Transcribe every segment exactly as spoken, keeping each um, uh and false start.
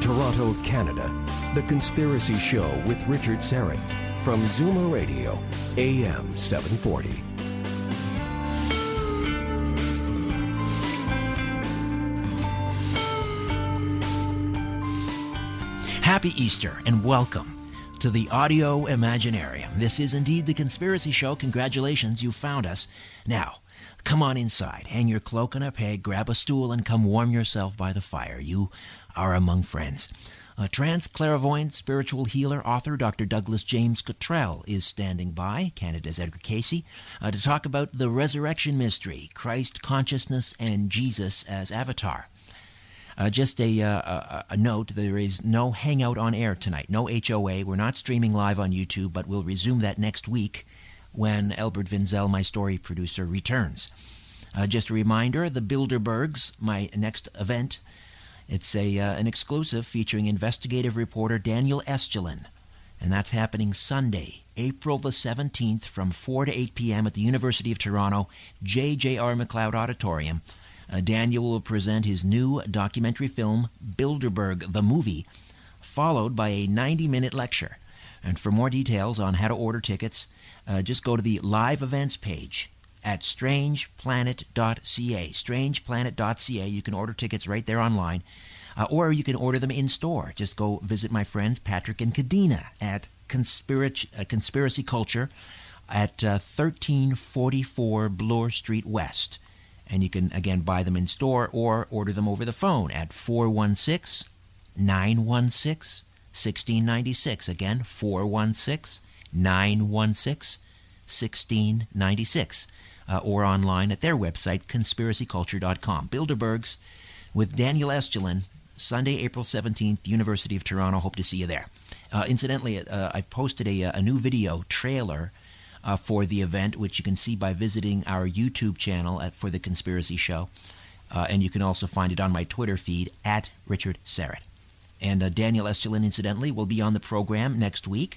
Toronto, Canada, The Conspiracy Show with Richard Syrett from Zoomer Radio, A M seven forty. Happy Easter and welcome to the Audio Imaginarium. This is indeed The Conspiracy Show. Congratulations, you found us. Now, come on inside, hang your cloak on a peg, grab a stool, and come warm yourself by the fire. You are among friends. A trance clairvoyant, spiritual healer, author, Doctor Douglas James Cottrell is standing by, Canada's Edgar Cayce, uh, to talk about the resurrection mystery, Christ consciousness, and Jesus as avatar. Uh, just a, uh, a, a note, there is no hangout on air tonight, no H O A. We're not streaming live on YouTube, but we'll resume that next week when Albert Vinzel, my story producer, returns. Uh, just a reminder, the Bilderbergs, my next event, it's a uh, an exclusive featuring investigative reporter Daniel Estulin, and that's happening Sunday, April the seventeenth, from four to eight p.m. at the University of Toronto, J J R. McLeod Auditorium. Uh, Daniel will present his new documentary film, Bilderberg the Movie, followed by a ninety-minute lecture. And for more details on how to order tickets, uh, just go to the live events page at strange planet dot c a. strange planet dot c a. You can order tickets right there online, uh, or you can order them in store. Just go visit my friends Patrick and Kadena at Conspiracy, uh, Conspiracy Culture at uh, thirteen forty-four Bloor Street West. And you can, again, buy them in store or order them over the phone at four one six, nine one six, one six nine six. Again, four one six, nine one six, one six nine six. Uh, or online at their website, conspiracy culture dot com. Bilderbergs with Daniel Estulin, Sunday, April seventeenth, University of Toronto. Hope to see you there. Uh, incidentally, uh, I've posted a, a new video trailer uh, for the event, which you can see by visiting our YouTube channel at, for The Conspiracy Show. Uh, and you can also find it on my Twitter feed, at Richard Syrett. And uh, Daniel Estulin, incidentally, will be on the program next week.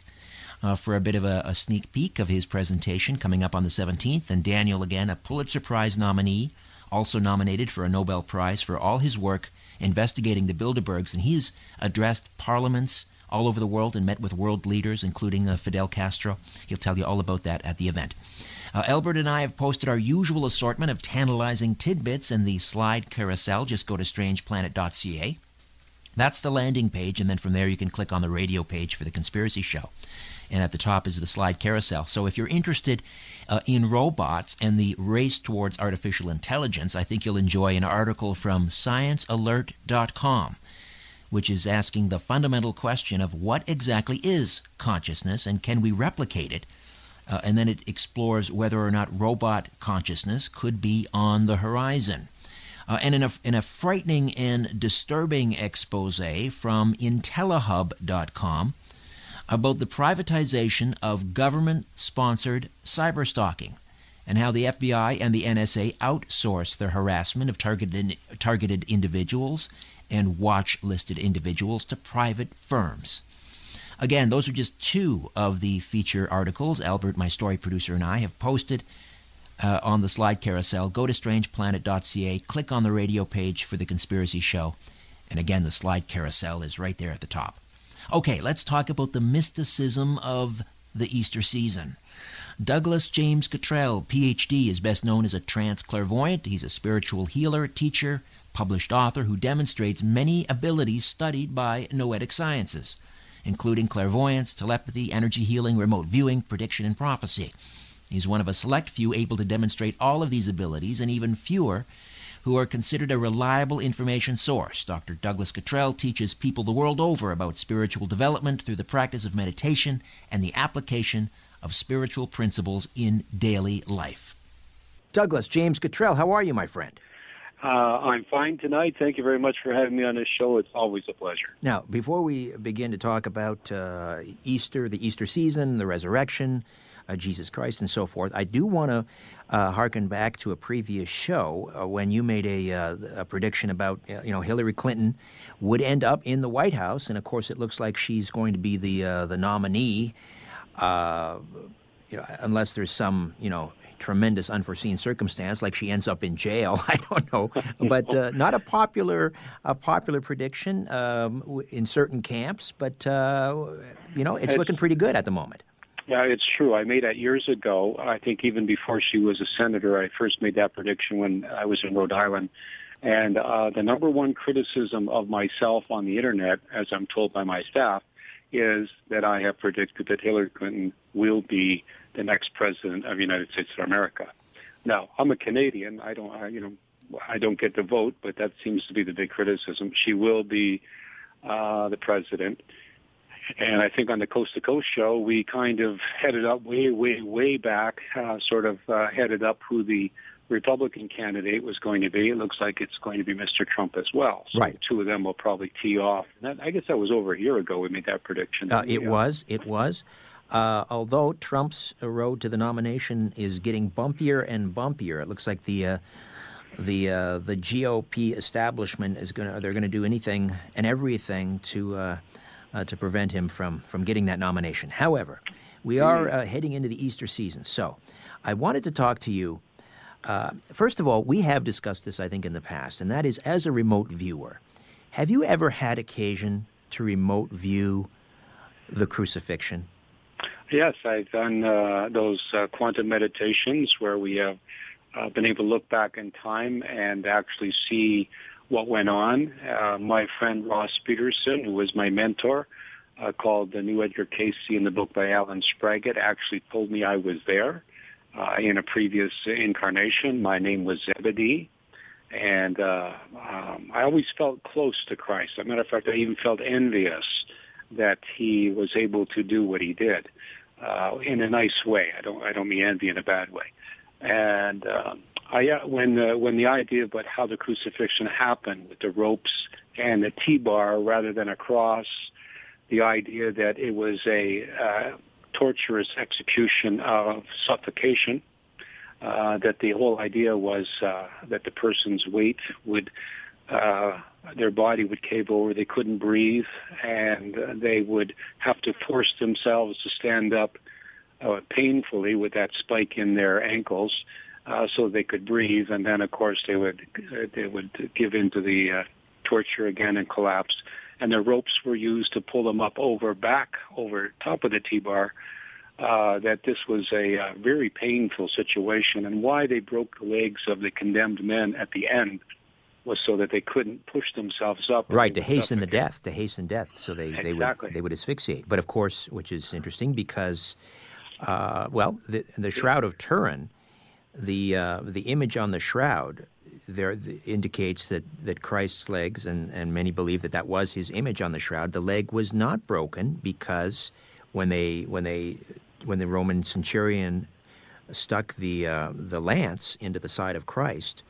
Uh, for a bit of a, a sneak peek of his presentation coming up on the seventeenth. And Daniel, again, a Pulitzer Prize nominee, also nominated for a Nobel Prize for all his work investigating the Bilderbergs. And he's addressed parliaments all over the world and met with world leaders, including uh, Fidel Castro. He'll tell you all about that at the event. Uh, Albert and I have posted our usual assortment of tantalizing tidbits in the slide carousel. Just go to strange planet dot c a. That's the landing page, and then from there you can click on the radio page for The Conspiracy Show. And at the top is the slide carousel. So if you're interested uh, in robots and the race towards artificial intelligence, I think you'll enjoy an article from science alert dot com, which is asking the fundamental question of what exactly is consciousness and can we replicate it? Uh, and then it explores whether or not robot consciousness could be on the horizon. Uh, and in a, in a frightening and disturbing expose from intellihub dot com, about the privatization of government-sponsored cyberstalking and how the F B I and the N S A outsource their harassment of targeted targeted individuals and watch-listed individuals to private firms. Again, those are just two of the feature articles Albert, my story producer, and I have posted uh, on the slide carousel. Go to strange planet dot c a, click on the radio page for The Conspiracy Show, and again, the slide carousel is right there at the top. Okay, let's talk about the mysticism of the Easter season. Douglas James Cottrell, P H D, is best known as a trance clairvoyant. He's a spiritual healer, teacher, published author who demonstrates many abilities studied by noetic sciences, including clairvoyance, telepathy, energy healing, remote viewing, prediction, and prophecy. He's one of a select few able to demonstrate all of these abilities, and even fewer who are considered a reliable information source. Doctor Douglas Cottrell teaches people the world over about spiritual development through the practice of meditation and the application of spiritual principles in daily life. Douglas James Cottrell, how are you, my friend? Uh, I'm fine tonight. Thank you very much for having me on this show. It's always a pleasure. Now, before we begin to talk about uh, Easter, the Easter season, the resurrection, uh, Jesus Christ, and so forth, I do want to uh, hearken back to a previous show uh, when you made a, uh, a prediction about, uh, you know, Hillary Clinton would end up in the White House, and of course it looks like she's going to be the uh, the nominee, uh, you know, unless there's some, you know, tremendous unforeseen circumstance, like she ends up in jail. I don't know, but uh, not a popular, a popular prediction um, in certain camps. But uh, you know, it's, it's looking pretty good at the moment. Yeah, it's true. I made that years ago. I think even before she was a senator, I first made that prediction when I was in Rhode Island. And uh, the number one criticism of myself on the internet, as I'm told by my staff, is that I have predicted that Hillary Clinton will be the next president of the United States of America. Now, I'm a Canadian. I don't, I, you know, I don't get to vote, but that seems to be the big criticism. She will be uh, the president. And I think on the Coast to Coast show, we kind of headed up way, way, way back, uh, sort of uh, headed up who the Republican candidate was going to be. It looks like it's going to be Mister Trump as well. So right. Two of them will probably tee off. And that, I guess that was over a year ago we made that prediction. Uh, it yeah. was. It was. Uh, although Trump's road to the nomination is getting bumpier and bumpier, it looks like the uh, the uh, the G O P establishment is going to they're going to do anything and everything to uh, uh, to prevent him from from getting that nomination. However, we are uh, heading into the Easter season, so I wanted to talk to you. Uh, first of all, we have discussed this, I think, in the past, and that is as a remote viewer. Have you ever had occasion to remote view the crucifixion? Yes, I've done uh, those uh, quantum meditations where we have uh, been able to look back in time and actually see what went on. Uh, my friend Ross Peterson, who was my mentor, uh, called the new Edgar Cayce in the book by Alan Spraggett, actually told me I was there uh, in a previous incarnation. My name was Zebedee, and uh, um, I always felt close to Christ. As a matter of fact, I even felt envious that he was able to do what he did uh, in a nice way. I don't, I don't mean envy in a bad way. And uh, I, uh, when uh, when the idea about how the crucifixion happened with the ropes and the T-bar rather than a cross, the idea that it was a uh, torturous execution of suffocation, uh, that the whole idea was uh, that the person's weight would. Uh, their body would cave over, they couldn't breathe, and uh, they would have to force themselves to stand up uh, painfully with that spike in their ankles uh, so they could breathe, and then, of course, they would uh, they would give in to the uh, torture again and collapse. And the ropes were used to pull them up over back, over top of the T-bar, uh, that this was a uh, very painful situation, and why they broke the legs of the condemned men at the end was so that they couldn't push themselves up. Right, to hasten the death, to hasten death, so they, exactly. they would they would asphyxiate. But of course, which is interesting because, uh, well, the, the Shroud of Turin, the uh, the image on the shroud there the, indicates that, that Christ's legs, and, and many believe that that was his image on the shroud, the leg was not broken because when they when they when the Roman centurion stuck the uh, the lance into the side of Christ,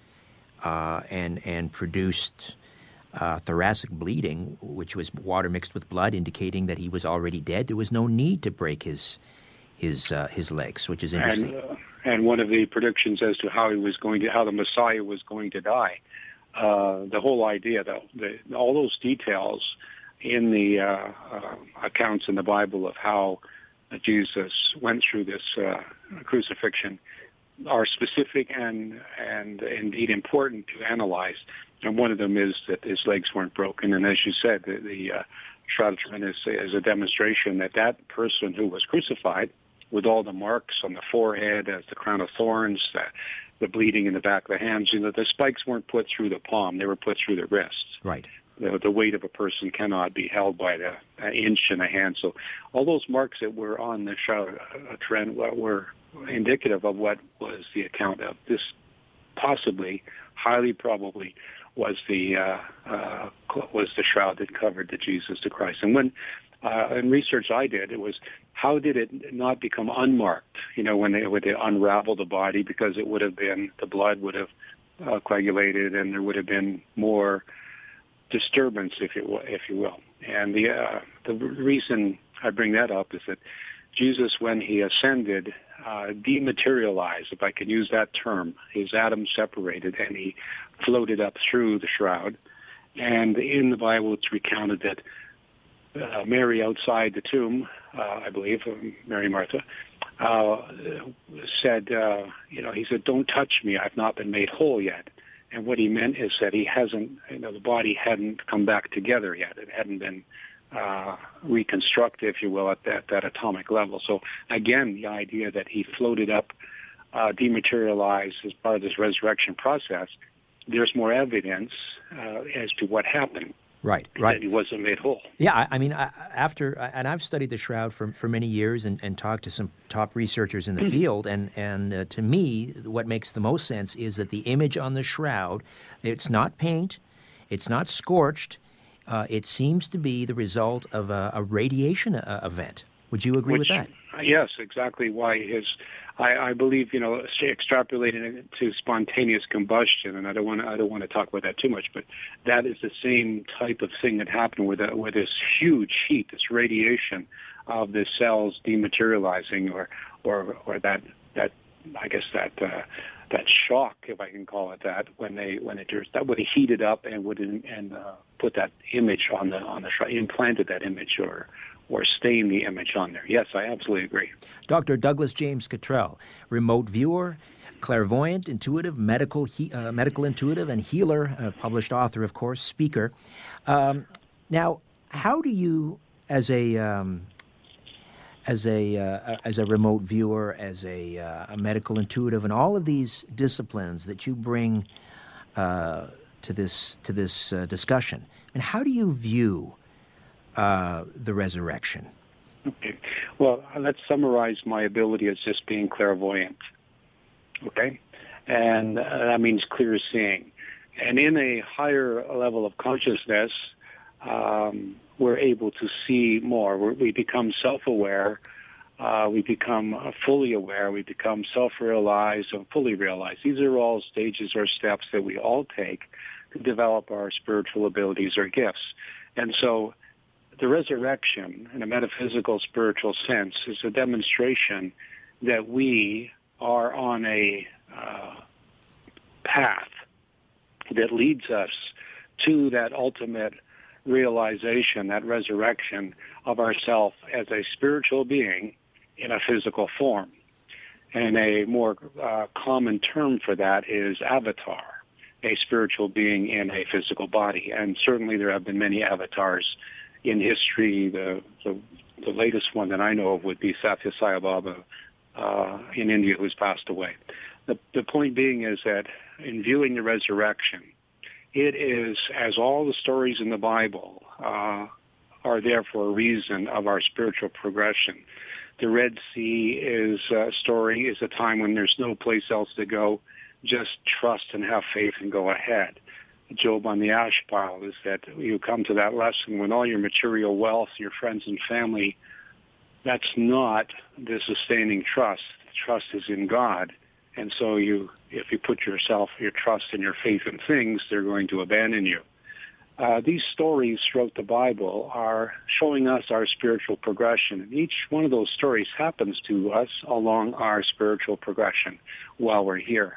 Uh, and and produced uh, thoracic bleeding, which was water mixed with blood, indicating that he was already dead. There was no need to break his his uh, his legs, which is interesting. And, uh, and one of the predictions as to how he was going to, how the Messiah was going to die. Uh, the whole idea, though, the, all those details in the uh, uh, accounts in the Bible of how Jesus went through this uh, crucifixion are specific and and indeed important to analyze. And one of them is that his legs weren't broken. And as you said, the, the uh, Shroud of Turin is, is a demonstration that that person who was crucified, with all the marks on the forehead, as the crown of thorns, the, the bleeding in the back of the hands, you know, the spikes weren't put through the palm; they were put through the wrist. Right. The, the weight of a person cannot be held by the, an inch in a hand. So, all those marks that were on the Shroud of Turin were indicative of what was the account of this. Possibly, highly probably, was the uh, uh, was the shroud that covered the Jesus the Christ. And when uh, in research I did, it was how did it not become unmarked? You know, when they would unravel the body, because it would have been the blood would have uh, coagulated, and there would have been more disturbance, if you will, if you will. And the uh, the reason I bring that up is that Jesus, when he ascended, uh, dematerialized, if I can use that term. His atoms separated, and he floated up through the shroud. And in the Bible, it's recounted that uh, Mary outside the tomb, uh, I believe, Mary Martha, uh, said, uh, you know, he said, "Don't touch me. I've not been made whole yet." And what he meant is that he hasn't, you know, the body hadn't come back together yet. It hadn't been Uh, reconstruct, if you will, at that, that atomic level. So again, the idea that he floated up, uh, dematerialized as part of this resurrection process, there's more evidence uh, as to what happened. Right, right. That he wasn't made whole. Yeah, I, I mean, I, after, and I've studied the Shroud for, for many years and, and talked to some top researchers in the field, and, and uh, to me, what makes the most sense is that the image on the Shroud, it's not paint, it's not scorched, Uh, it seems to be the result of a, a radiation uh, event. Would you agree Which, with that? Yes, exactly. Why his, I, I believe, you know, extrapolated it to spontaneous combustion, and I don't want to, I don't want to talk about that too much, but that is the same type of thing that happened with, uh, with this huge heat, this radiation of the cells dematerializing, or, or, or that, that, I guess that. Uh, That shock, if I can call it that, when they when it that would have heated up and would in, and uh, put that image on the on the shroud, implanted that image or or stained the image on there. Yes, I absolutely agree. Doctor Douglas James Cottrell, remote viewer, clairvoyant, intuitive, medical he, uh, medical intuitive, and healer, uh, published author, of course, speaker. Um, now, how do you, as a um, As a uh, as a remote viewer, as a, uh, a medical intuitive, and all of these disciplines that you bring uh, to this to this uh, discussion, and how do you view uh, the resurrection? Okay, well, let's summarize my ability as just being clairvoyant. Okay, and uh, that means clear seeing, and in a higher level of consciousness. Um, we're able to see more. We're, we become self-aware. Uh, we become uh, fully aware. We become self-realized and fully realized. These are all stages or steps that we all take to develop our spiritual abilities or gifts. And so the resurrection, in a metaphysical spiritual sense, is a demonstration that we are on a uh, path that leads us to that ultimate realization, that resurrection of ourself as a spiritual being in a physical form. And a more uh, common term for that is avatar, a spiritual being in a physical body. And certainly there have been many avatars in history. The, the, the latest one that I know of would be Sathya Sai Baba uh, in India, who's passed away. The, the point being is that in viewing the resurrection, it is, as all the stories in the Bible uh, are there for a reason of our spiritual progression. The Red Sea is a story, is a time when there's no place else to go. Just trust and have faith and go ahead. Job on the ash pile is that you come to that lesson when all your material wealth, your friends and family, that's not the sustaining trust. Trust is in God. And so you, if you put yourself, your trust and your faith in things, they're going to abandon you. Uh, these stories throughout the Bible are showing us our spiritual progression. And each one of those stories happens to us along our spiritual progression while we're here,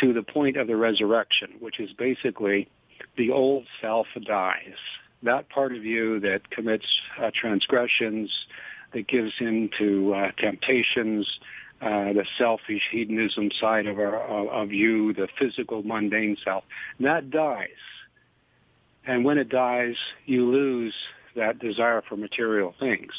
to the point of the resurrection, which is basically the old self dies that part of you that commits uh, transgressions, that gives in to uh, temptations, uh, the selfish hedonism side of, our, of you, the physical mundane self, that dies. And when it dies, you lose that desire for material things.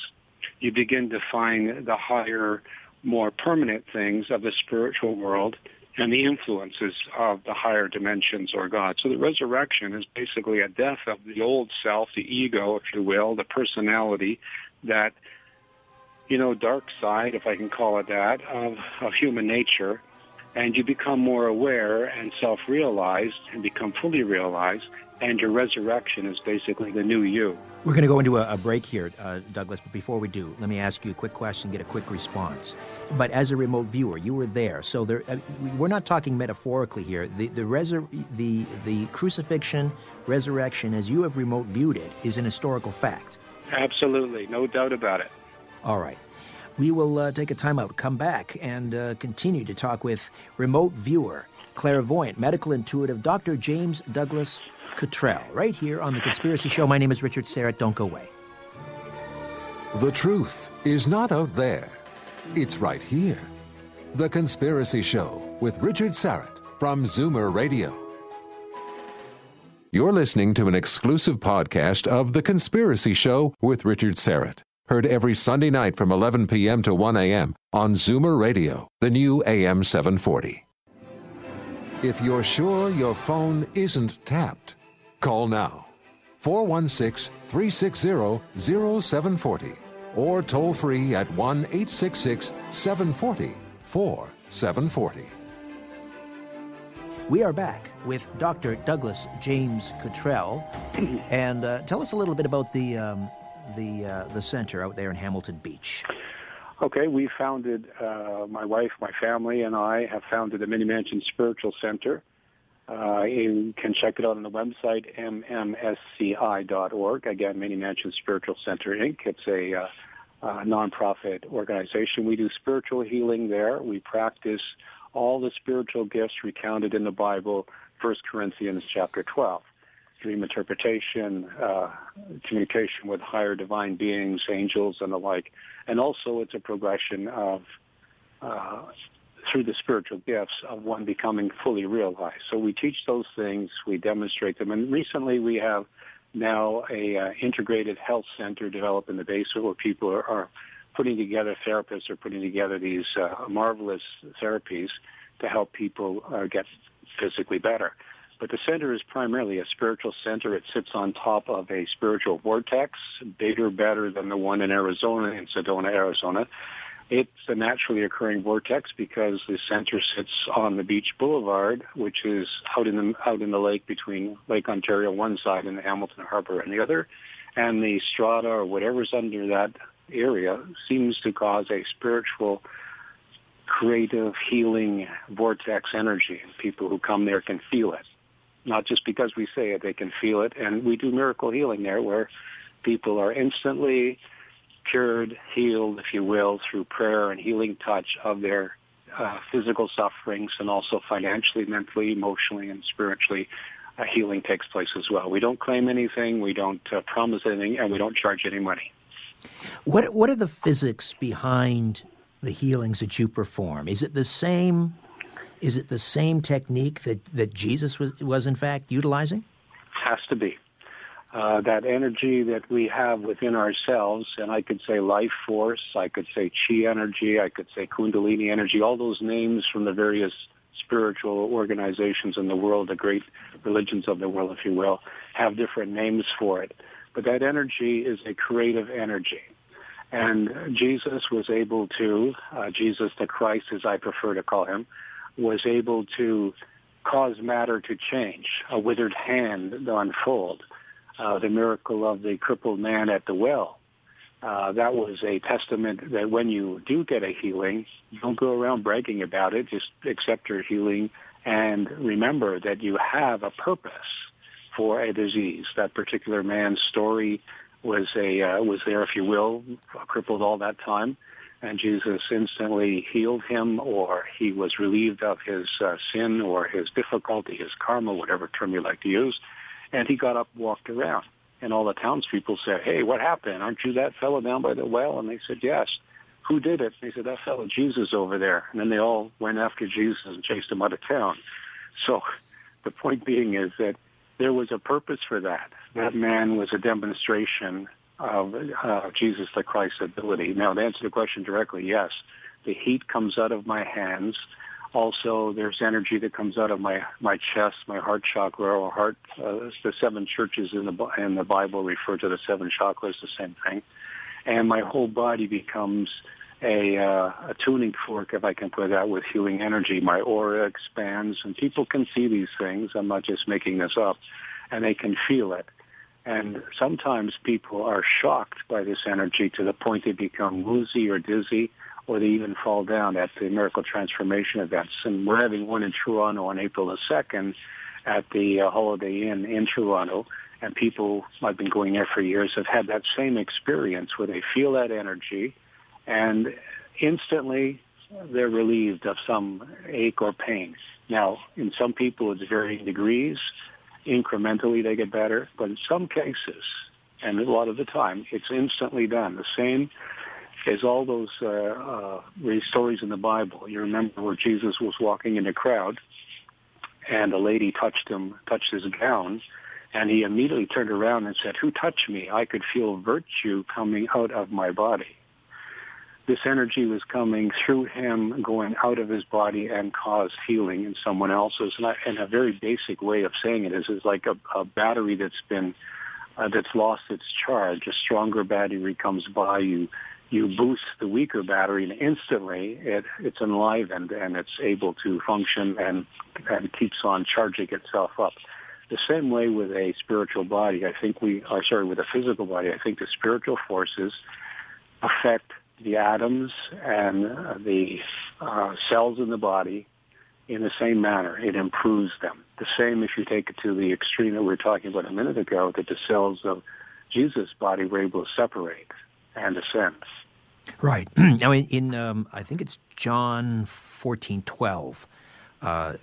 You begin to find the higher, more permanent things of the spiritual world and the influences of the higher dimensions or God. So the resurrection is basically a death of the old self, the ego, if you will, the personality, that, you know, dark side, if I can call it that, of, of human nature. And you become more aware and self-realized and become fully realized, and your resurrection is basically the new you. We're going to go into a, a break here, uh, Douglas, but before we do, let me ask you a quick question, get a quick response. But as a remote viewer, you were there, so there, uh, we're not talking metaphorically here. The the, resur- the the crucifixion, resurrection, as you have remote viewed it, is an historical fact. Absolutely, no doubt about it. All right. We will uh, take a time out, come back, and uh, continue to talk with remote viewer, clairvoyant, medical intuitive, Doctor James Douglas Cottrell, right here on The Conspiracy Show. My name is Richard Syrett. Don't go away. The truth is not out there. It's right here. The Conspiracy Show with Richard Syrett from Zoomer Radio. You're listening to an exclusive podcast of The Conspiracy Show with Richard Syrett. Heard every Sunday night from eleven p.m. to one a.m. on Zoomer Radio, the new A M seven forty. If you're sure your phone isn't tapped, call now. four one six, three six zero, zero seven four zero or toll free at one eight six six, seven four zero, four seven four zero. We are back with Doctor Douglas James Cottrell. And uh, tell us a little bit about the... Um, the uh, the center out there in Hamilton Beach. Okay, we founded, uh, my wife, my family, and I have founded the Many Mansions Spiritual Center. Uh, you can check it out on the website, m m s c i dot org. Again, Many Mansions Spiritual Center, Incorporated. It's a uh, uh, non-profit organization. We do spiritual healing there. We practice all the spiritual gifts recounted in the Bible, First Corinthians chapter twelve. Dream interpretation, uh, communication with higher divine beings, angels, and the like. And also it's a progression of, uh, through the spiritual gifts, of one becoming fully realized. So we teach those things, we demonstrate them. And recently we have now a uh, integrated health center developed in the basement where people are, are putting together, therapists are putting together these uh, marvelous therapies to help people uh, get physically better. But the center is primarily a spiritual center. It sits on top of a spiritual vortex, bigger, better than the one in Arizona, in Sedona, Arizona. It's a naturally occurring vortex because the center sits on the Beach Boulevard, which is out in the out in the lake between Lake Ontario one side and the Hamilton Harbor on the other, and the strata or whatever's under that area seems to cause a spiritual, creative, healing vortex energy. People who come there can feel it. Not just because we say it, they can feel it. And we do miracle healing there where people are instantly cured, healed, if you will, through prayer and healing touch of their uh, physical sufferings, and also financially, mentally, emotionally, and spiritually. Uh, healing takes place as well. We don't claim anything, we don't uh, promise anything, and we don't charge any money. What, what are the physics behind the healings that you perform? Is it the same... Is it the same technique that, that Jesus was, was, in fact, utilizing? Has to be. Uh, that energy that we have within ourselves, and I could say life force, I could say chi energy, I could say kundalini energy, all those names from the various spiritual organizations in the world, the great religions of the world, if you will, have different names for it. But that energy is a creative energy. And Jesus was able to, uh, Jesus the Christ, as I prefer to call him, was able to cause matter to change, a withered hand to unfold, uh, the miracle of the crippled man at the well. Uh, that was a testament that when you do get a healing, don't go around bragging about it, just accept your healing and remember that you have a purpose for a disease. That particular man's story was a uh, was there, if you will, crippled all that time. And Jesus instantly healed him, or he was relieved of his uh, sin or his difficulty, his karma, whatever term you like to use. And he got up, walked around. and all the townspeople said, hey, what happened? Aren't you that fellow down by the well? And they said, yes. Who did it? And they said, that fellow Jesus over there. And then they all went after Jesus and chased him out of town. So the point being is that there was a purpose for that. That man was a demonstration of uh, Jesus the Christ's ability. Now, to answer the question directly, yes, the heat comes out of my hands. Also, there's energy that comes out of my, my chest, my heart chakra, or heart. Uh, the seven churches in the in the Bible refer to the seven chakras, the same thing. And my whole body becomes a, uh, a tuning fork, if I can put it that, with healing energy. My aura expands, and people can see these things. I'm not just making this up. And they can feel it. And sometimes people are shocked by this energy to the point they become woozy or dizzy, or they even fall down at the Miracle Transformation events. And we're having one in Toronto on April the second at the uh, Holiday Inn in Toronto. And people, I've been going there for years, have had that same experience where they feel that energy and instantly they're relieved of some ache or pain. Now, in some people, it's varying degrees. Incrementally, they get better. But in some cases, and a lot of the time, it's instantly done. The same is all those uh, uh, stories in the Bible. You remember where Jesus was walking in a crowd, and a lady touched him, touched his gown, and he immediately turned around and said, "Who touched me? I could feel virtue coming out of my body." This energy was coming through him, going out of his body, and caused healing in someone else's. And, I, and a very basic way of saying it is, is like a, a battery that's been uh, that's lost its charge. A stronger battery comes by you. You boost the weaker battery, and instantly it, it's enlivened and it's able to function and, and keeps on charging itself up. The same way with a spiritual body, I think we are, sorry, with a physical body, I think the spiritual forces affect the atoms and the uh, cells in the body in the same manner. It improves them. The same if you take it to the extreme that we were talking about a minute ago, that the cells of Jesus' body were able to separate and ascend. Right. Now, in, in um, I think it's John fourteen twelve, uh,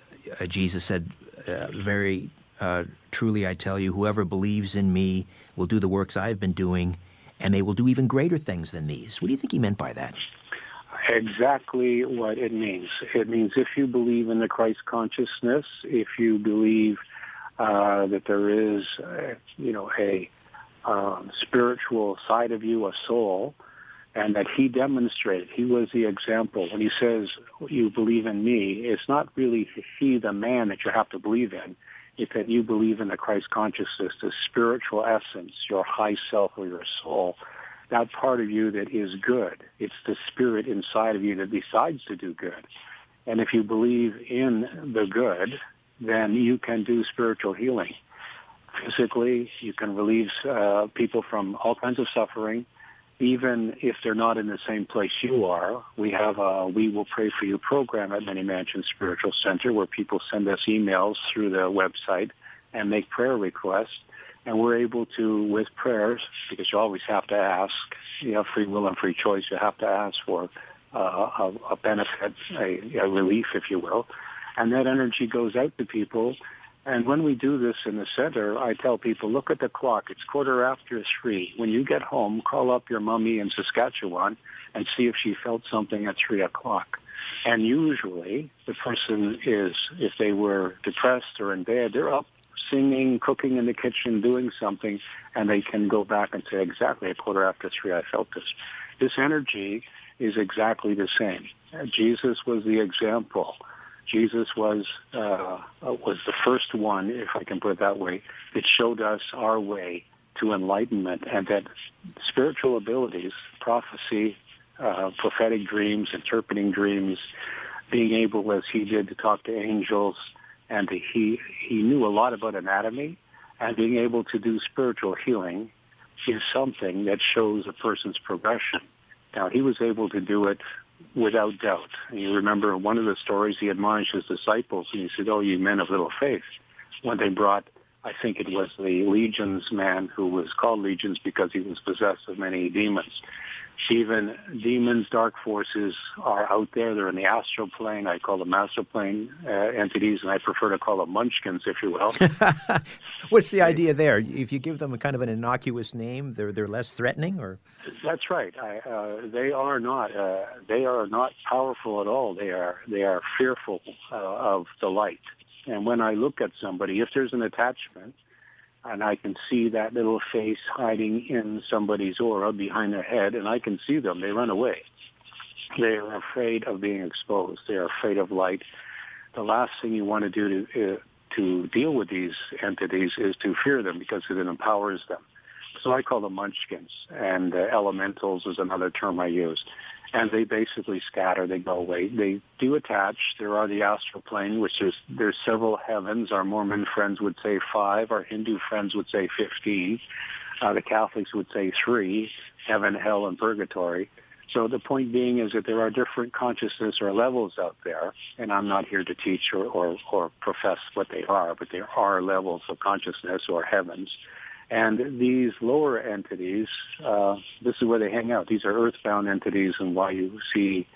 Jesus said, uh, very uh, truly I tell you, whoever believes in me will do the works I've been doing, and they will do even greater things than these. What do you think he meant by that? Exactly what it means. It means if you believe in the Christ consciousness, if you believe uh, that there is, uh, you know, a Um, spiritual side of you, a soul, and that he demonstrated. He was the example. When he says, you believe in me, it's not really he, the man, that you have to believe in. It's that you believe in the Christ consciousness, the spiritual essence, your high self or your soul, that part of you that is good. It's the spirit inside of you that decides to do good. And if you believe in the good, then you can do spiritual healing. Physically, you can relieve uh, people from all kinds of suffering, even if they're not in the same place you are. We have a We Will Pray For You program at Many Mansions Spiritual Center where people send us emails through the website and make prayer requests. And we're able to, with prayers, because you always have to ask, you have free will and free choice, you have to ask for uh, a, a benefit, a, a relief, if you will. And that energy goes out to people. And when we do this in the center, I tell people, look at the clock. It's quarter after three. When you get home, call up your mommy in Saskatchewan and see if she felt something at three o'clock. And usually the person is, if they were depressed or in bed, they're up singing, cooking in the kitchen, doing something, and they can go back and say, exactly, a quarter after three, I felt this. This energy is exactly the same. Jesus was the example. Jesus was uh, was the first one, if I can put it that way, that showed us our way to enlightenment, and that spiritual abilities, prophecy, uh, prophetic dreams, interpreting dreams, being able, as he did, to talk to angels, and to, he he knew a lot about anatomy, and being able to do spiritual healing is something that shows a person's progression. Now, he was able to do it without doubt. You remember one of the stories he admonished his disciples, and he said, "Oh, you men of little faith," when they brought, I think it was the legions man who was called legions because he was possessed of many demons. Shivan, demons, dark forces are out there. They're in the astral plane. I call them astral plane uh, entities, and I prefer to call them munchkins, if you will. What's the idea there? If you give them a kind of an innocuous name, they're they're less threatening, or? That's right. I, uh, they are not. Uh, they are not powerful at all. They are they are fearful uh, of the light. And when I look at somebody, if there's an attachment, and I can see that little face hiding in somebody's aura behind their head, and I can see them, they run away. They are afraid of being exposed. They are afraid of light. The last thing you want to do to, uh, to deal with these entities is to fear them, because it empowers them. So I call them munchkins, and uh, elementals is another term I use. And they basically scatter. They go away. They do attach. There are the astral plane, which is, there's several heavens. Our Mormon friends would say five. Our Hindu friends would say fifteen. Uh, the Catholics would say three, heaven, hell, and purgatory. So the point being is that there are different consciousness or levels out there, and I'm not here to teach or, or, or profess what they are, but there are levels of consciousness or heavens. And these lower entities, uh, this is where they hang out. These are earthbound entities, and why you see,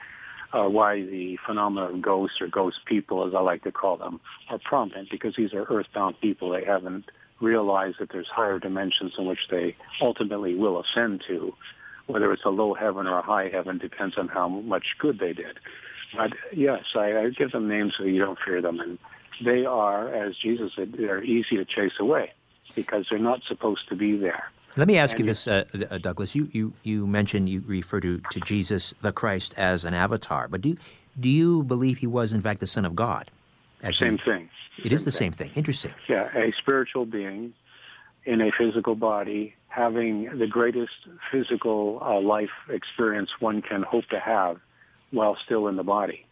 uh, why the phenomena of ghosts or ghost people, as I like to call them, are prominent, because these are earthbound people. They haven't realized that there's higher dimensions in which they ultimately will ascend to, whether it's a low heaven or a high heaven, depends on how much good they did. But yes, I, I give them names so you don't fear them. And they are, as Jesus said, they're easy to chase away, because they're not supposed to be there. Let me ask and you this, uh, uh, Douglas. You, you, you mentioned, you refer to, to Jesus, the Christ, as an avatar. But do, do you believe he was, in fact, the Son of God? Same thing. It is the same thing. Interesting. Yeah, a spiritual being in a physical body, having the greatest physical uh, life experience one can hope to have while still in the body.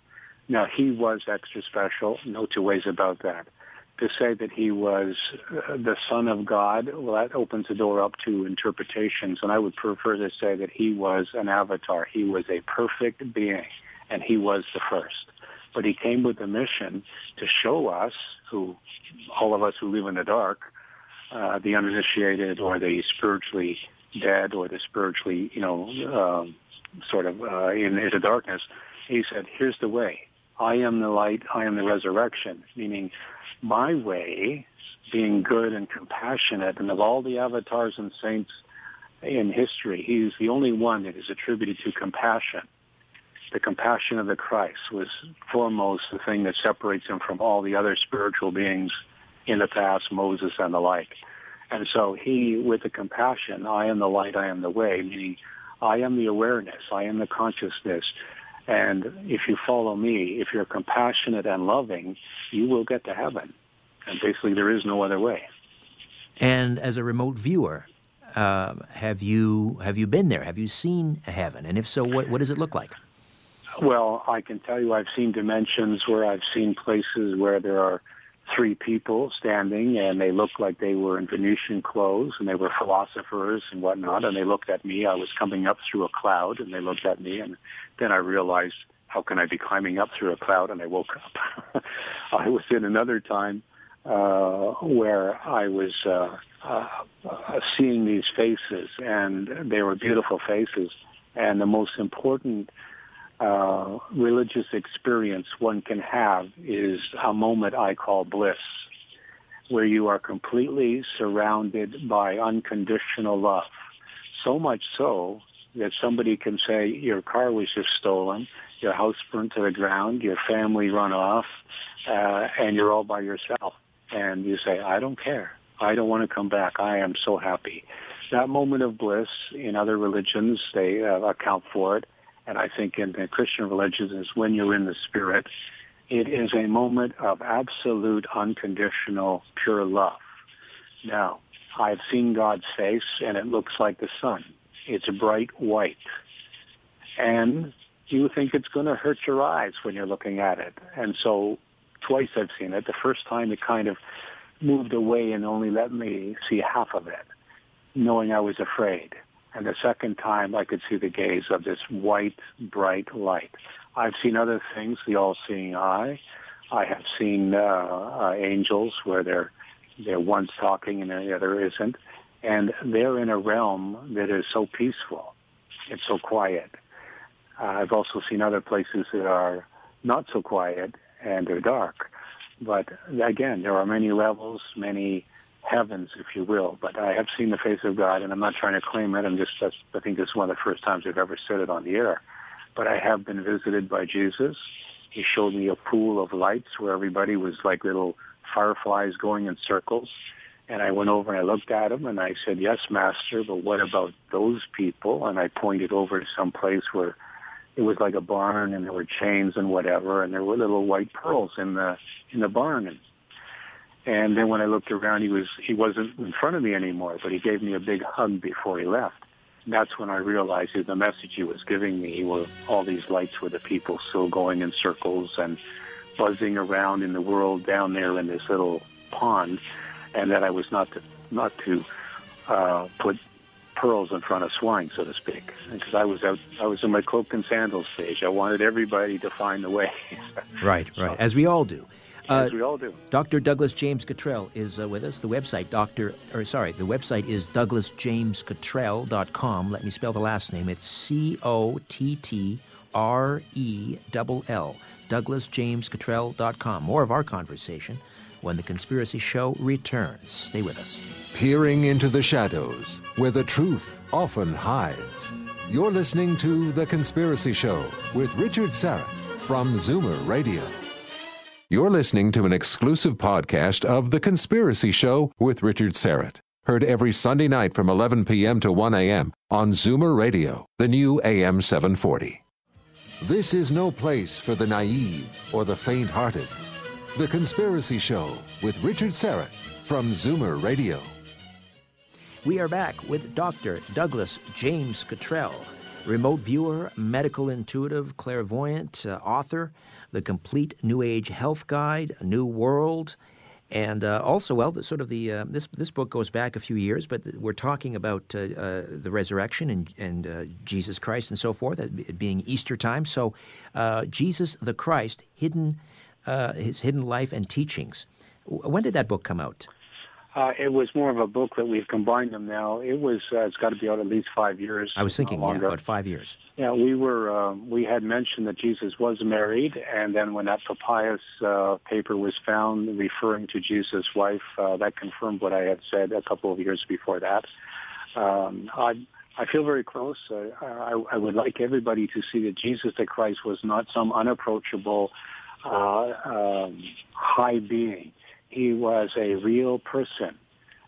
Now, he was extra special. No two ways about that. To say that he was the Son of God, well, that opens the door up to interpretations, and I would prefer to say that he was an avatar. He was a perfect being, and he was the first. But he came with a mission to show us, who, all of us who live in the dark, uh, the uninitiated or the spiritually dead or the spiritually, you know, uh, sort of uh, in, in the darkness, he said, here's the way. I am the light, I am the resurrection, meaning my way, being good and compassionate, and of all the avatars and saints in history, he's the only one that is attributed to compassion. The compassion of the Christ was foremost the thing that separates him from all the other spiritual beings in the past, Moses and the like. And so he, with the compassion, I am the light, I am the way, meaning I am the awareness, I am the consciousness. And if you follow me, if you're compassionate and loving, you will get to heaven. And basically, there is no other way. And as a remote viewer, uh, have you have you been there? Have you seen heaven? And if so, what, what does it look like? Well, I can tell you I've seen dimensions where I've seen places where there are three people standing, and they looked like they were in Venetian clothes, and they were philosophers and whatnot, and they looked at me. I was coming up through a cloud, and they looked at me, and then I realized, how can I be climbing up through a cloud? And I woke up. I was in another time uh, where I was uh, uh, uh, seeing these faces, and they were beautiful faces, and the most important Uh, religious experience one can have is a moment I call bliss, where you are completely surrounded by unconditional love. So much so that somebody can say, your car was just stolen, your house burnt to the ground, your family run off, uh, and you're all by yourself. And you say, I don't care. I don't want to come back. I am so happy. That moment of bliss, in other religions, they uh, account for it. And I think in the Christian religion is when you're in the Spirit, it is a moment of absolute, unconditional, pure love. Now, I've seen God's face, and it looks like the sun. It's bright white. And you think it's going to hurt your eyes when you're looking at it. And so twice I've seen it. The first time it kind of moved away and only let me see half of it, knowing I was afraid. And the second time, I could see the gaze of this white, bright light. I've seen other things, the all-seeing eye. I have seen uh, uh, angels where they're, they're one's talking and the other isn't. And they're in a realm that is so peaceful, it's so quiet. Uh, I've also seen other places that are not so quiet and they're dark. But again, there are many levels, many heavens, if you will. But I have seen the face of God, and I'm not trying to claim it. I'm just, that's, I think this is one of the first times I've ever said it on the air. But I have been visited by Jesus. He showed me a pool of lights where everybody was like little fireflies going in circles. And I went over and I looked at him and I said, yes, Master, but what about those people? And I pointed over to some place where it was like a barn and there were chains and whatever, and there were little white pearls in the in the barn. And, and then when I looked around, he, was, he wasn't in front of me anymore, but he gave me a big hug before he left. And that's when I realized that the message he was giving me were all these lights were the people still going in circles and buzzing around in the world down there in this little pond, and that I was not to not to uh, put pearls in front of swine, so to speak, because I was out, I was in my cloak and sandals stage. I wanted everybody to find the way. Right, right, so, as we all do. As uh, we all do. Doctor Douglas James Cottrell is uh, with us. The website, Doctor, or sorry, the website is douglas james cottrell dot com. Let me spell the last name. It's C O T T R E L L. douglas james cottrell dot com. More of our conversation when The Conspiracy Show returns. Stay with us. Peering into the shadows where the truth often hides. You're listening to The Conspiracy Show with Richard Syrett from Zoomer Radio. You're listening to an exclusive podcast of The Conspiracy Show with Richard Syrett. Heard every Sunday night from eleven p.m. to one a.m. on Zoomer Radio, the new A M seven forty. This is no place for the naive or the faint-hearted. The Conspiracy Show with Richard Syrett from Zoomer Radio. We are back with Doctor Douglas James Cottrell, remote viewer, medical intuitive, clairvoyant, uh, author, The Complete New Age Health Guide, A New World, and uh, also, well, the, sort of the uh, this this book goes back a few years, but we're talking about uh, uh, the resurrection and and uh, Jesus Christ and so forth, it being Easter time. So, uh, Jesus the Christ, hidden uh, his hidden life and teachings. When did that book come out? Uh, it was more of a book that we've combined them now. It was uh, it's got to be out at least five years. I was thinking yeah, about five years. Yeah, we were um, we had mentioned that Jesus was married, and then when that papyrus uh, paper was found referring to Jesus' wife, uh, that confirmed what I had said a couple of years before that. Um, I I feel very close. Uh, I, I would like everybody to see that Jesus the Christ was not some unapproachable uh, um, high being. He was a real person,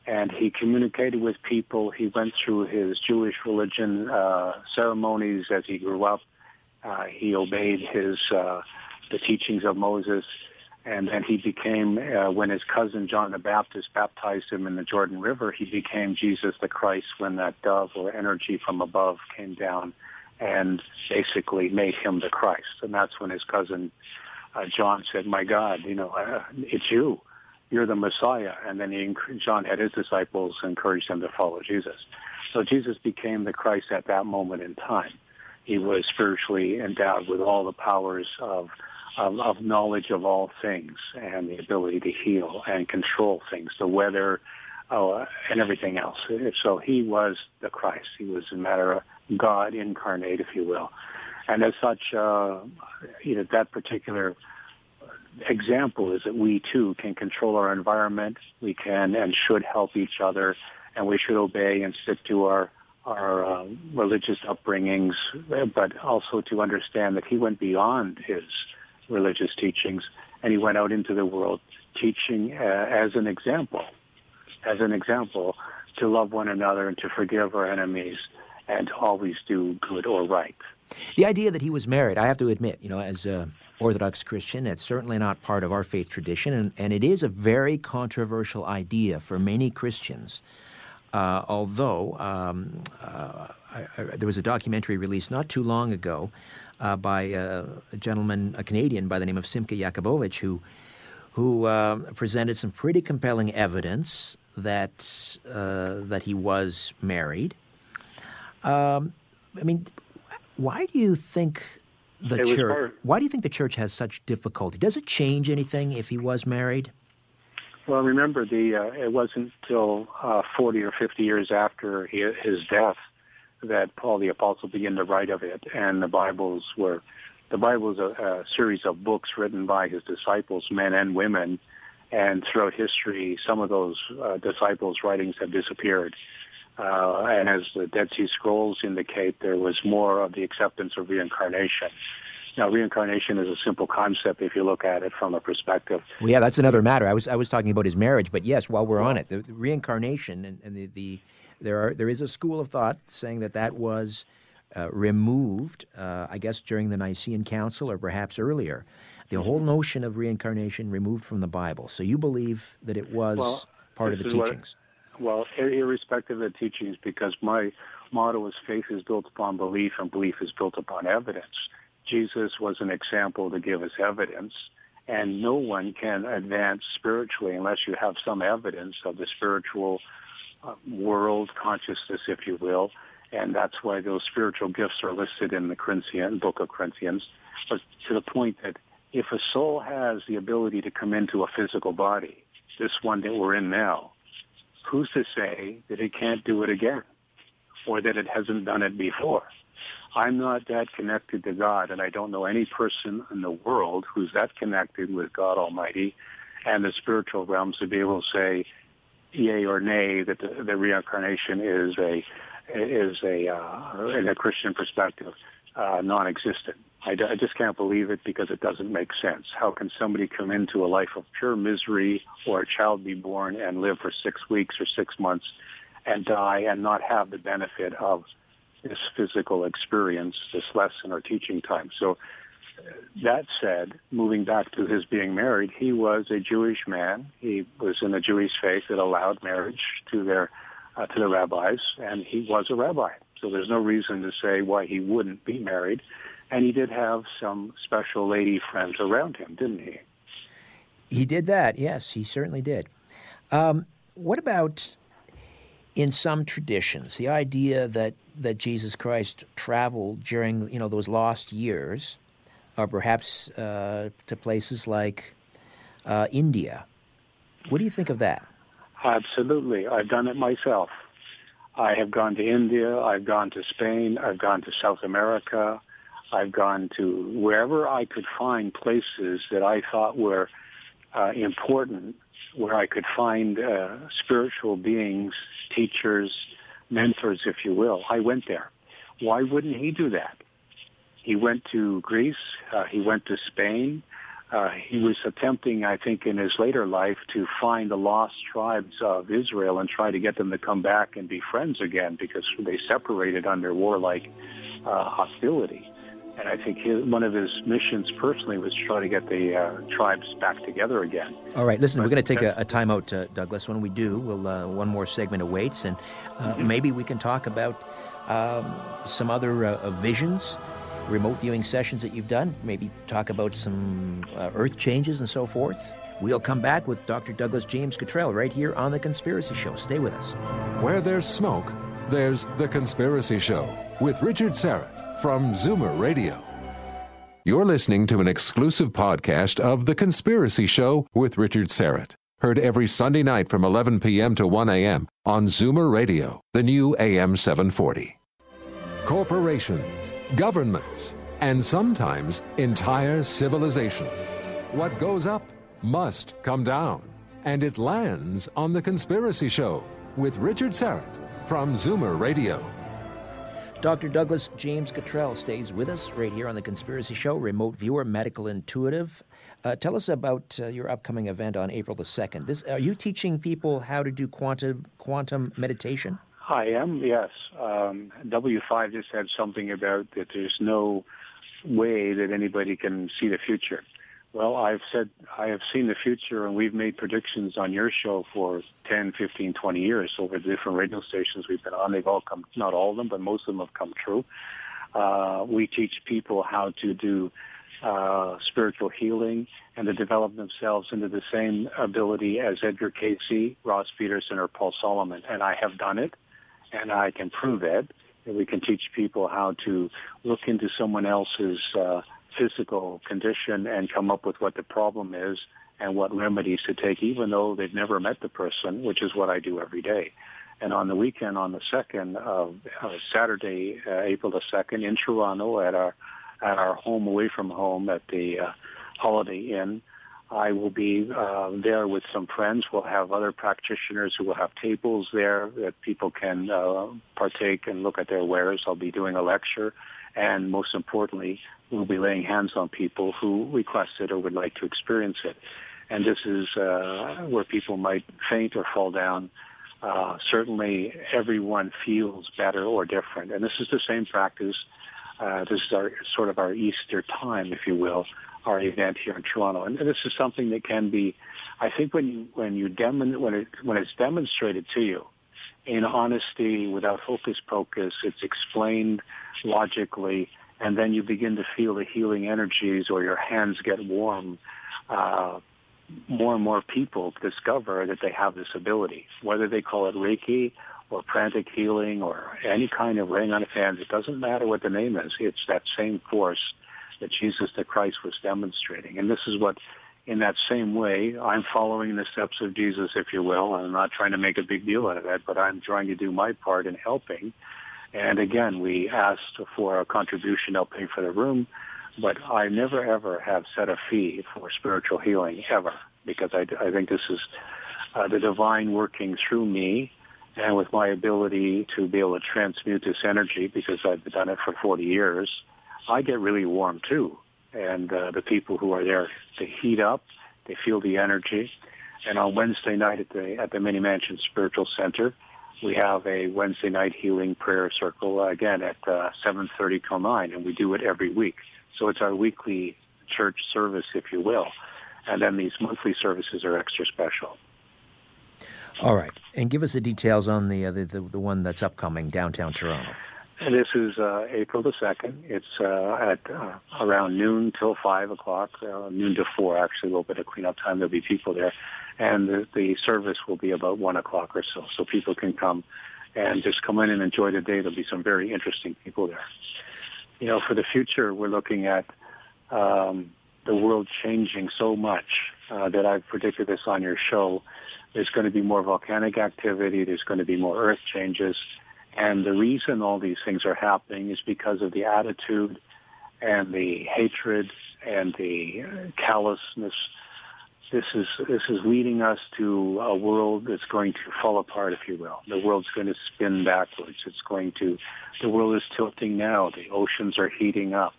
and he communicated with people. He went through his Jewish religion uh, ceremonies as he grew up. Uh, he obeyed his uh, the teachings of Moses, and then he became, uh, when his cousin John the Baptist baptized him in the Jordan River, he became Jesus the Christ when that dove or energy from above came down and basically made him the Christ. And that's when his cousin uh, John said, my God, you know, uh, it's you. You're the Messiah. And then he, John had his disciples encourage them to follow Jesus. So Jesus became the Christ at that moment in time. He was spiritually endowed with all the powers of, of, of knowledge of all things and the ability to heal and control things, the weather uh, and everything else. So he was the Christ. He was a matter of God incarnate, if you will. And as such, uh, you know, that particular example is that we too can control our environment. We can and should help each other, and we should obey and stick to our our uh, religious upbringings, but also to understand that he went beyond his religious teachings and he went out into the world teaching uh, as an example as an example to love one another and to forgive our enemies and to always do good or right. The idea that he was married, I have to admit, you know, as a Orthodox Christian, that's certainly not part of our faith tradition, and, and it is a very controversial idea for many Christians. Uh, although um, uh, I, I, there was a documentary released not too long ago uh, by uh, a gentleman, a Canadian by the name of Simka Yakubovich, who who uh, presented some pretty compelling evidence that uh, that he was married. Um, I mean. Why do you think the it church? Why do you think the church has such difficulty? Does it change anything if he was married? Well, remember, the uh, it wasn't until uh, forty or fifty years after his death that Paul the Apostle began to write of it, and the Bibles were, the Bible is a, a series of books written by his disciples, men and women, and throughout history, some of those uh, disciples' writings have disappeared. Uh, and as the Dead Sea Scrolls indicate, there was more of the acceptance of reincarnation. Now, reincarnation is a simple concept if you look at it from a perspective. Well, yeah, that's another matter. I was I was talking about his marriage, but yes, while we're on it, the, the reincarnation and, and the, the there are there is a school of thought saying that that was uh, removed, uh, I guess, during the Nicene Council or perhaps earlier. The whole notion of reincarnation removed from the Bible. So you believe that it was well, part of the teachings. What, well, irrespective of the teachings, because my motto is faith is built upon belief and belief is built upon evidence. Jesus was an example to give us evidence, and no one can advance spiritually unless you have some evidence of the spiritual uh, world consciousness, if you will, and that's why those spiritual gifts are listed in the Corinthian, Book of Corinthians, but to the point that if a soul has the ability to come into a physical body, this one that we're in now, who's to say that it can't do it again or that it hasn't done it before? I'm not that connected to God, and I don't know any person in the world who's that connected with God Almighty and the spiritual realms to be able to say yay or nay that the, the reincarnation is a is a uh, in a Christian perspective uh, non-existent. I, I just can't believe it because it doesn't make sense. How can somebody come into a life of pure misery or a child be born and live for six weeks or six months and die and not have the benefit of this physical experience, this lesson or teaching time? So that said, moving back to his being married, he was a Jewish man. He was in a Jewish faith that allowed marriage to their uh, to the rabbis, and he was a rabbi. So there's no reason to say why he wouldn't be married. And he did have some special lady friends around him, didn't he? He did that, yes, he certainly did. Um, what about in some traditions, the idea that that Jesus Christ traveled during, you know, those lost years, or perhaps uh, to places like uh, India. What do you think of that? Absolutely. I've done it myself. I have gone to India. I've gone to Spain. I've gone to South America. I've gone to wherever I could find places that I thought were uh, important, where I could find uh, spiritual beings, teachers, mentors, if you will. I went there. Why wouldn't he do that? He went to Greece. Uh, he went to Spain. Uh, he was attempting, I think, in his later life to find the lost tribes of Israel and try to get them to come back and be friends again because they separated under warlike uh, hostility. And I think his, one of his missions personally was to try to get the uh, tribes back together again. All right, listen, but we're going to take a, a time out, uh, Douglas. When we do, we'll uh, one more segment awaits, and uh, mm-hmm. maybe we can talk about um, some other uh, visions, remote viewing sessions that you've done, maybe talk about some uh, earth changes and so forth. We'll come back with Doctor Douglas James Cottrell right here on The Conspiracy Show. Stay with us. Where there's smoke, there's The Conspiracy Show with Richard Syrett. From Zoomer Radio. You're listening to an exclusive podcast of The Conspiracy Show with Richard Syrett. Heard every Sunday night from eleven p.m. to one a.m. on Zoomer Radio, the new A M seven forty. Corporations, governments, and sometimes entire civilizations. What goes up must come down. And it lands on The Conspiracy Show with Richard Syrett from Zoomer Radio. Doctor Douglas James Cottrell stays with us right here on The Conspiracy Show, remote viewer, medical intuitive. Uh, tell us about uh, your upcoming event on April the second. This, are you teaching people how to do quantum quantum meditation? I am, yes. Um, W five just had something about that there's no way that anybody can see the future. Well, I've said I have seen the future, and we've made predictions on your show for ten, fifteen, twenty years over the different radio stations we've been on. They've all come, not all of them, but most of them have come true. Uh, we teach people how to do uh, spiritual healing and to develop themselves into the same ability as Edgar Cayce, Ross Peterson, or Paul Solomon. And I have done it, and I can prove it. And we can teach people how to look into someone else's uh physical condition and come up with what the problem is and what remedies to take, even though they've never met the person, which is what I do every day. And on the weekend, on the second of uh, Saturday, uh, April the second, in Toronto, at our at our home away from home at the uh, Holiday Inn, I will be uh, there with some friends. We'll have other practitioners who will have tables there that people can uh, partake and look at their wares. I'll be doing a lecture, and most importantly, we'll be laying hands on people who request it or would like to experience it. And this is uh, where people might faint or fall down. Uh, certainly, everyone feels better or different, and this is the same practice. Uh, this is our sort of our Easter time, if you will, our event here in Toronto, and this is something that can be, I think, when you when you demon when it when it's demonstrated to you, in honesty, without hocus pocus, it's explained logically, and then you begin to feel the healing energies, or your hands get warm. Uh, More and more people discover that they have this ability, whether they call it Reiki or Pranic healing or any kind of laying on of hands. It doesn't matter what the name is. It's that same force that Jesus the Christ was demonstrating. And this is what, in that same way, I'm following the steps of Jesus, if you will. I'm not trying to make a big deal out of that, but I'm trying to do my part in helping. And again, we asked for a contribution, I'll pay for the room. But I never, ever have set a fee for spiritual healing, ever, because I, I think this is uh, the divine working through me and with my ability to be able to transmute this energy, because I've done it for forty years. I get really warm, too. And uh, the people who are there, they heat up, they feel the energy. And on Wednesday night at the at the Many Mansions Spiritual Center, we have a Wednesday night healing prayer circle, uh, again, at uh, seven thirty till nine, and we do it every week. So it's our weekly church service, if you will. And then these monthly services are extra special. All right. And give us the details on the uh, the, the, the one that's upcoming, downtown Toronto. And this is uh, April the second. It's uh, at uh, around noon till five o'clock, uh, noon to four, actually, a little bit of cleanup time. There'll be people there. And the, the service will be about one o'clock or so. So people can come and just come in and enjoy the day. There'll be some very interesting people there. You know, for the future, we're looking at um, the world changing so much uh, that I've predicted this on your show. There's going to be more volcanic activity. There's going to be more earth changes. And the reason all these things are happening is because of the attitude and the hatred and the callousness. This is, this is leading us to a world that's going to fall apart, if you will. The world's going to spin backwards. It's going to, the world is tilting now. The oceans are heating up.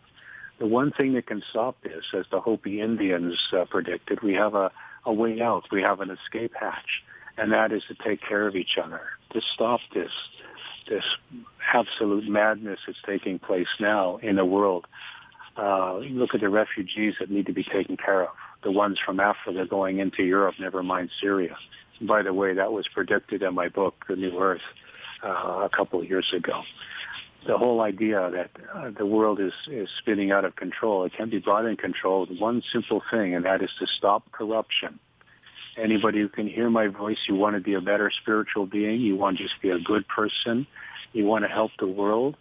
The one thing that can stop this, as the Hopi Indians uh, predicted, we have a, a way out. We have an escape hatch, and that is to take care of each other, to stop this, this absolute madness that's taking place now in the world. Uh, look at the refugees that need to be taken care of. The ones from Africa going into Europe, never mind Syria. By the way, that was predicted in my book, The New Earth, uh, a couple of years ago. The whole idea that uh, the world is, is spinning out of control, it can be brought in control with one simple thing, and that is to stop corruption. Anybody who can hear my voice, you want to be a better spiritual being, you want to just be a good person, you want to help the world,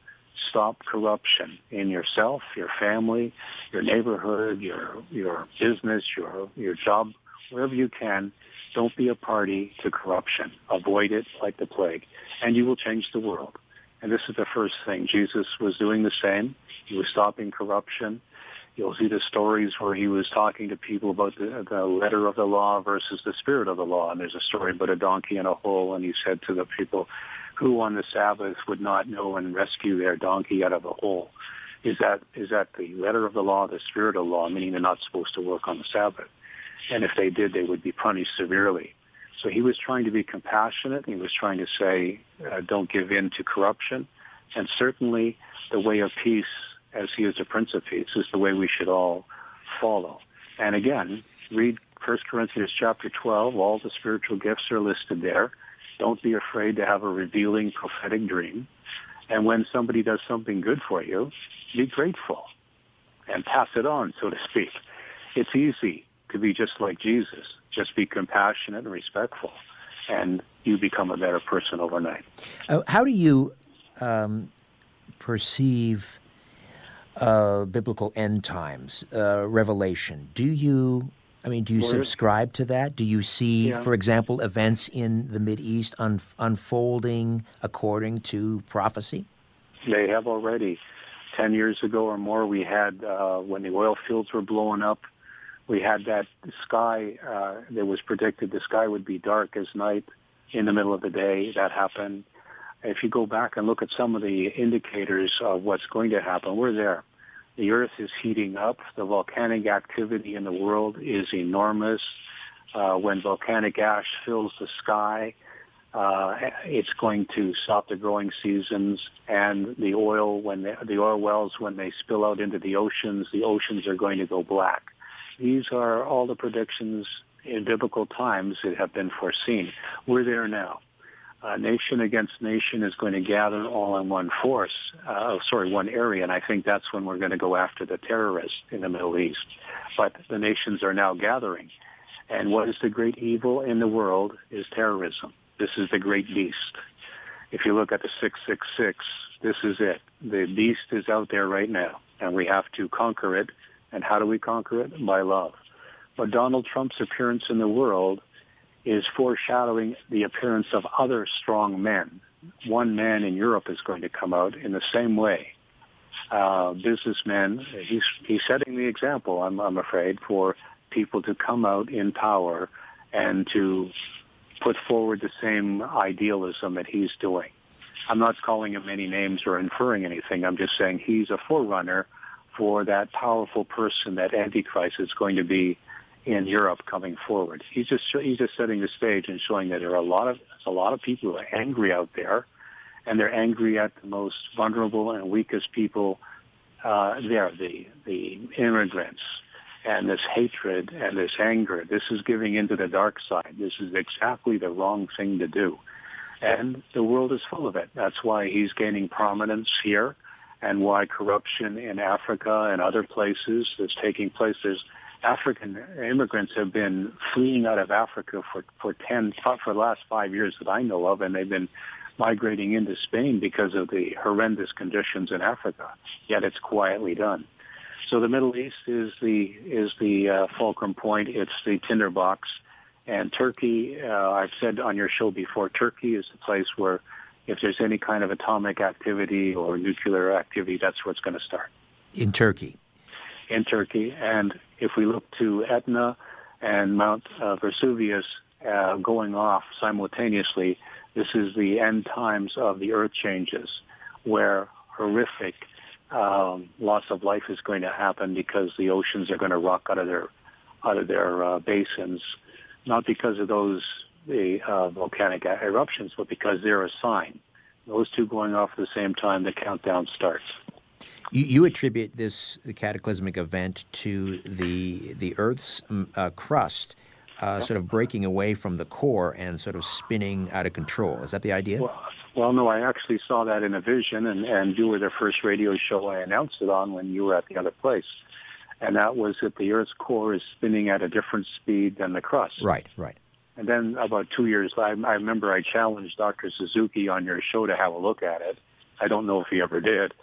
stop corruption in yourself, your family, your neighborhood, your your business, your your job, wherever you can. Don't be a party to corruption. Avoid it like the plague, and you will change the world. And this is the first thing. Jesus was doing the same. He was stopping corruption. You'll see the stories where he was talking to people about the, the letter of the law versus the spirit of the law. And there's a story about a donkey in a hole, and he said to the people, who on the Sabbath would not know and rescue their donkey out of a hole? Is that is that the letter of the law, the spirit of the law, meaning they're not supposed to work on the Sabbath? And if they did, they would be punished severely. So he was trying to be compassionate. He was trying to say, uh, don't give in to corruption. And certainly the way of peace, as he is the Prince of Peace, is the way we should all follow. And again, read First Corinthians chapter twelve. All the spiritual gifts are listed there. Don't be afraid to have a revealing prophetic dream. And when somebody does something good for you, be grateful and pass it on, so to speak. It's easy to be just like Jesus. Just be compassionate and respectful, and you become a better person overnight. Uh, how do you um, perceive uh, biblical end times, uh, Revelation? Do you I mean, do you subscribe to that? Do you see, yeah. for example, events in the Mideast un- unfolding according to prophecy? They have already. Ten years ago or more, we had, uh, when the oil fields were blowing up, we had that sky uh, that was predicted the sky would be dark as night in the middle of the day. That happened. If you go back and look at some of the indicators of what's going to happen, we're there. The Earth is heating up. The volcanic activity in the world is enormous. Uh, when volcanic ash fills the sky, uh, it's going to stop the growing seasons. And the oil, when they, the oil wells, when they spill out into the oceans, the oceans are going to go black. These are all the predictions in biblical times that have been foreseen. We're there now. Uh, nation against nation is going to gather all in one force, uh, sorry, one area, and I think that's when we're going to go after the terrorists in the Middle East. But the nations are now gathering. And what is the great evil in the world is terrorism. This is the great beast. If you look at the six six six, this is it. The beast is out there right now, and we have to conquer it. And how do we conquer it? By love. But Donald Trump's appearance in the world is foreshadowing the appearance of other strong men. One man in Europe is going to come out in the same way. Uh, businessmen, he's, he's setting the example, I'm, I'm afraid, for people to come out in power and to put forward the same idealism that he's doing. I'm not calling him any names or inferring anything. I'm just saying he's a forerunner for that powerful person, that Antichrist is going to be in Europe coming forward. He's just he's just setting the stage and showing that there are a lot of a lot of people who are angry out there, and they're angry at the most vulnerable and weakest people uh, there, the the immigrants, and this hatred and this anger. This is giving into the dark side. This is exactly the wrong thing to do, and the world is full of it. That's why he's gaining prominence here, and why corruption in Africa and other places is taking place. There's African immigrants have been fleeing out of Africa for for ten for the last five years that I know of, and they've been migrating into Spain because of the horrendous conditions in Africa. Yet it's quietly done. So the Middle East is the is the uh, fulcrum point. It's the tinderbox, and Turkey. Uh, I've said on your show before, Turkey is the place where, if there's any kind of atomic activity or nuclear activity, that's where it's going to start. In Turkey. In Turkey, and if we look to Etna and Mount uh, Vesuvius uh, going off simultaneously, this is the end times of the earth changes, where horrific um, loss of life is going to happen because the oceans are going to rock out of their out of their uh, basins, not because of those the uh, volcanic eruptions, but because they're a sign. Those two going off at the same time, the countdown starts. You, you attribute this cataclysmic event to the the Earth's uh, crust uh, sort of breaking away from the core and sort of spinning out of control. Is that the idea? Well, well no, I actually saw that in a vision, and, and you were the first radio show I announced it on when you were at the other place. And that was that the Earth's core is spinning at a different speed than the crust. Right, right. And then about two years, I, I remember I challenged Doctor Suzuki on your show to have a look at it. I don't know if he ever did.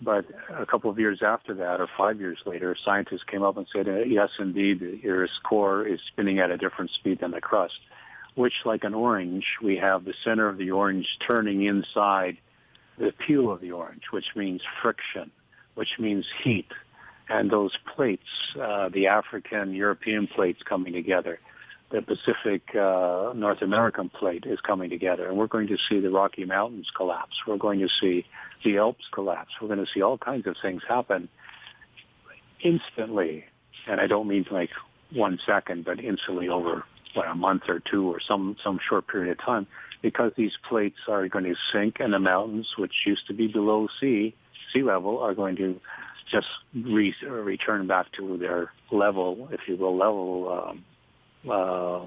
But a couple of years after that, or five years later, scientists came up and said, yes, indeed, the Earth's core is spinning at a different speed than the crust, which, like an orange, we have the center of the orange turning inside the peel of the orange, which means friction, which means heat. And those plates, uh, the African, European plates coming together, the Pacific, uh, North American plate is coming together, and we're going to see the Rocky Mountains collapse. We're going to see the Alps collapse. We're going to see all kinds of things happen instantly, and I don't mean like one second, but instantly over what, a month or two or some, some short period of time, because these plates are going to sink, and the mountains, which used to be below sea, sea level, are going to just re- return back to their level, if you will, level... Um, Uh,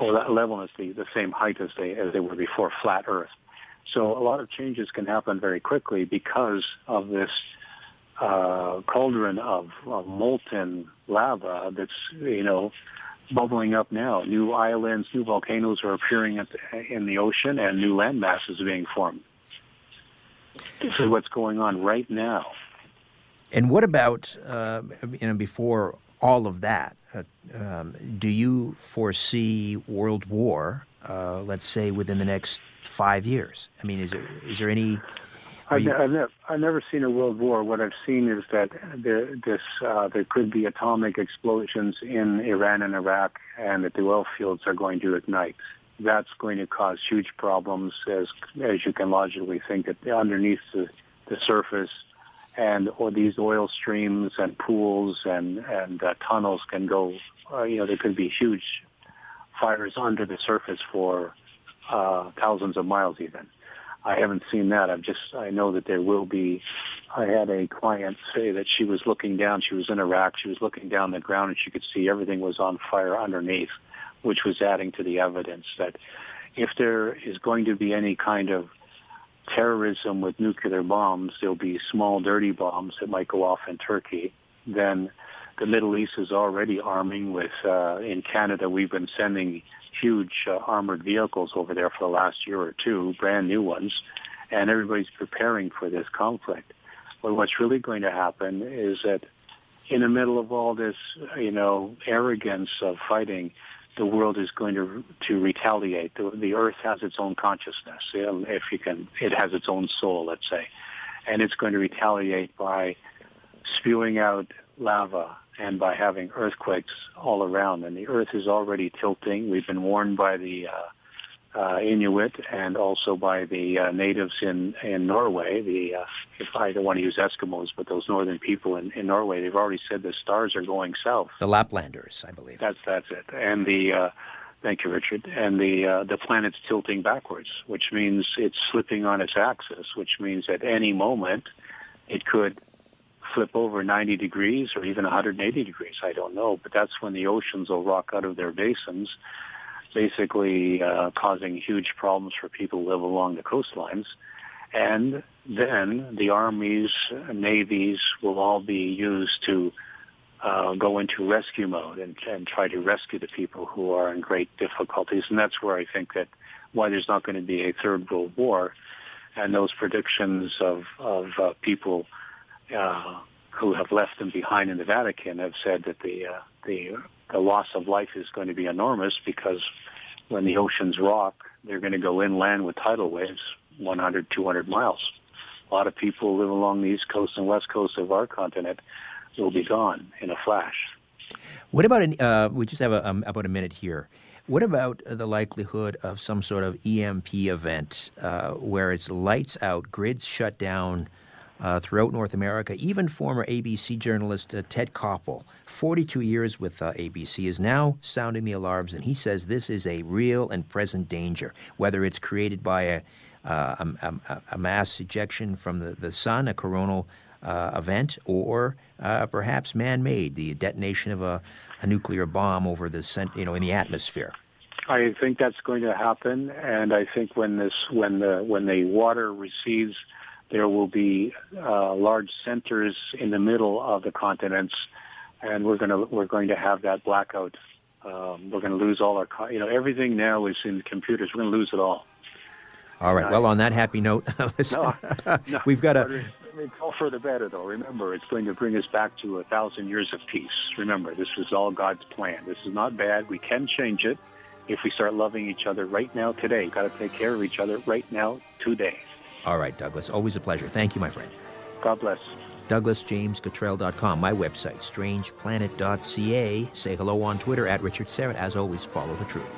or that level is the, the same height as they as they were before flat Earth. So a lot of changes can happen very quickly because of this uh, cauldron of, of molten lava that's, you know, bubbling up now. New islands, new volcanoes are appearing at the, in the ocean, and new land masses are being formed. This is what's going on right now. And what about uh, you know before all of that? uh, um, do you foresee world war, uh, let's say, within the next five years? I mean, is there is there any... I've, you... ne- I've, ne- I've never seen a world war. What I've seen is that there, this, uh, there could be atomic explosions in Iran and Iraq, and that the oil fields are going to ignite. That's going to cause huge problems, as as you can logically think, that underneath the, the surface, and or these oil streams and pools and and uh, tunnels can go. Uh, you know, there could be huge fires under the surface for uh, thousands of miles. Even I haven't seen that. I've just I know that there will be. I had a client say that she was looking down. She was in Iraq. She was looking down the ground, and she could see everything was on fire underneath, which was adding to the evidence that if there is going to be any kind of terrorism with nuclear bombs, there'll be small, dirty bombs that might go off in Turkey. Then the Middle East is already arming with, uh, in Canada, we've been sending huge uh, armored vehicles over there for the last year or two, brand new ones, and everybody's preparing for this conflict. But what's really going to happen is that in the middle of all this, you know, arrogance of fighting, the world is going to to retaliate. The, the Earth has its own consciousness, if you can. It has its own soul, let's say, and it's going to retaliate by spewing out lava and by having earthquakes all around. And the Earth is already tilting. We've been warned by the uh, uh, Inuit and also by the uh, natives in in Norway. The uh, if I don't want to use Eskimos, but those northern people in, in Norway, they've already said the stars are going south. The Laplanders, I believe. That's that's it. And the uh, thank you, Richard. And the uh, the planet's tilting backwards, which means it's slipping on its axis, which means at any moment it could flip over ninety degrees or even one hundred eighty degrees. I don't know, but that's when the oceans will rock out of their basins, basically uh, causing huge problems for people who live along the coastlines. And then the armies, navies will all be used to uh, go into rescue mode and, and try to rescue the people who are in great difficulties. And that's where I think that why there's not going to be a third world war. And those predictions of, of uh, people Uh, who have left them behind in the Vatican have said that the, uh, the the loss of life is going to be enormous, because when the oceans rock, they're going to go inland with tidal waves one hundred, two hundred miles. A lot of people who live along the east coast and west coast of our continent will be gone in a flash. What about, an, uh, we just have a, um, about a minute here. What about the likelihood of some sort of E M P event uh, where it's lights out, grids shut down, Uh, throughout North America? Even former A B C journalist uh, Ted Koppel, forty-two years with uh, A B C, is now sounding the alarms, and he says this is a real and present danger, whether it's created by a, uh, a, a, a mass ejection from the, the sun, a coronal uh, event, or uh, perhaps man-made, the detonation of a, a nuclear bomb over the cent- you know in the atmosphere. I think that's going to happen, and I think when this when the when the water recedes, there will be uh, large centers in the middle of the continents, and we're going to we're going to have that blackout. Um, we're going to lose all our, you know, everything now is in computers. We're going to lose it all. All right. Uh, well, on that happy note, listen, no, no, we've got to. It's all for the better, though. Remember, it's going to bring us back to a thousand years of peace. Remember, this is all God's plan. This is not bad. We can change it if we start loving each other right now, today. We've got to take care of each other right now, today. All right, Douglas, always a pleasure. Thank you, my friend. God bless. douglas james cottrell dot com, my website, strange planet dot c a. Say hello on Twitter at Richard Syrett. As always, follow the truth.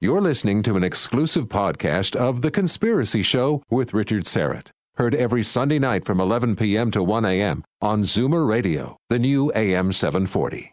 You're listening to an exclusive podcast of The Conspiracy Show with Richard Syrett. Heard every Sunday night from eleven p.m. to one a.m. on Zoomer Radio, the new A M seven forty.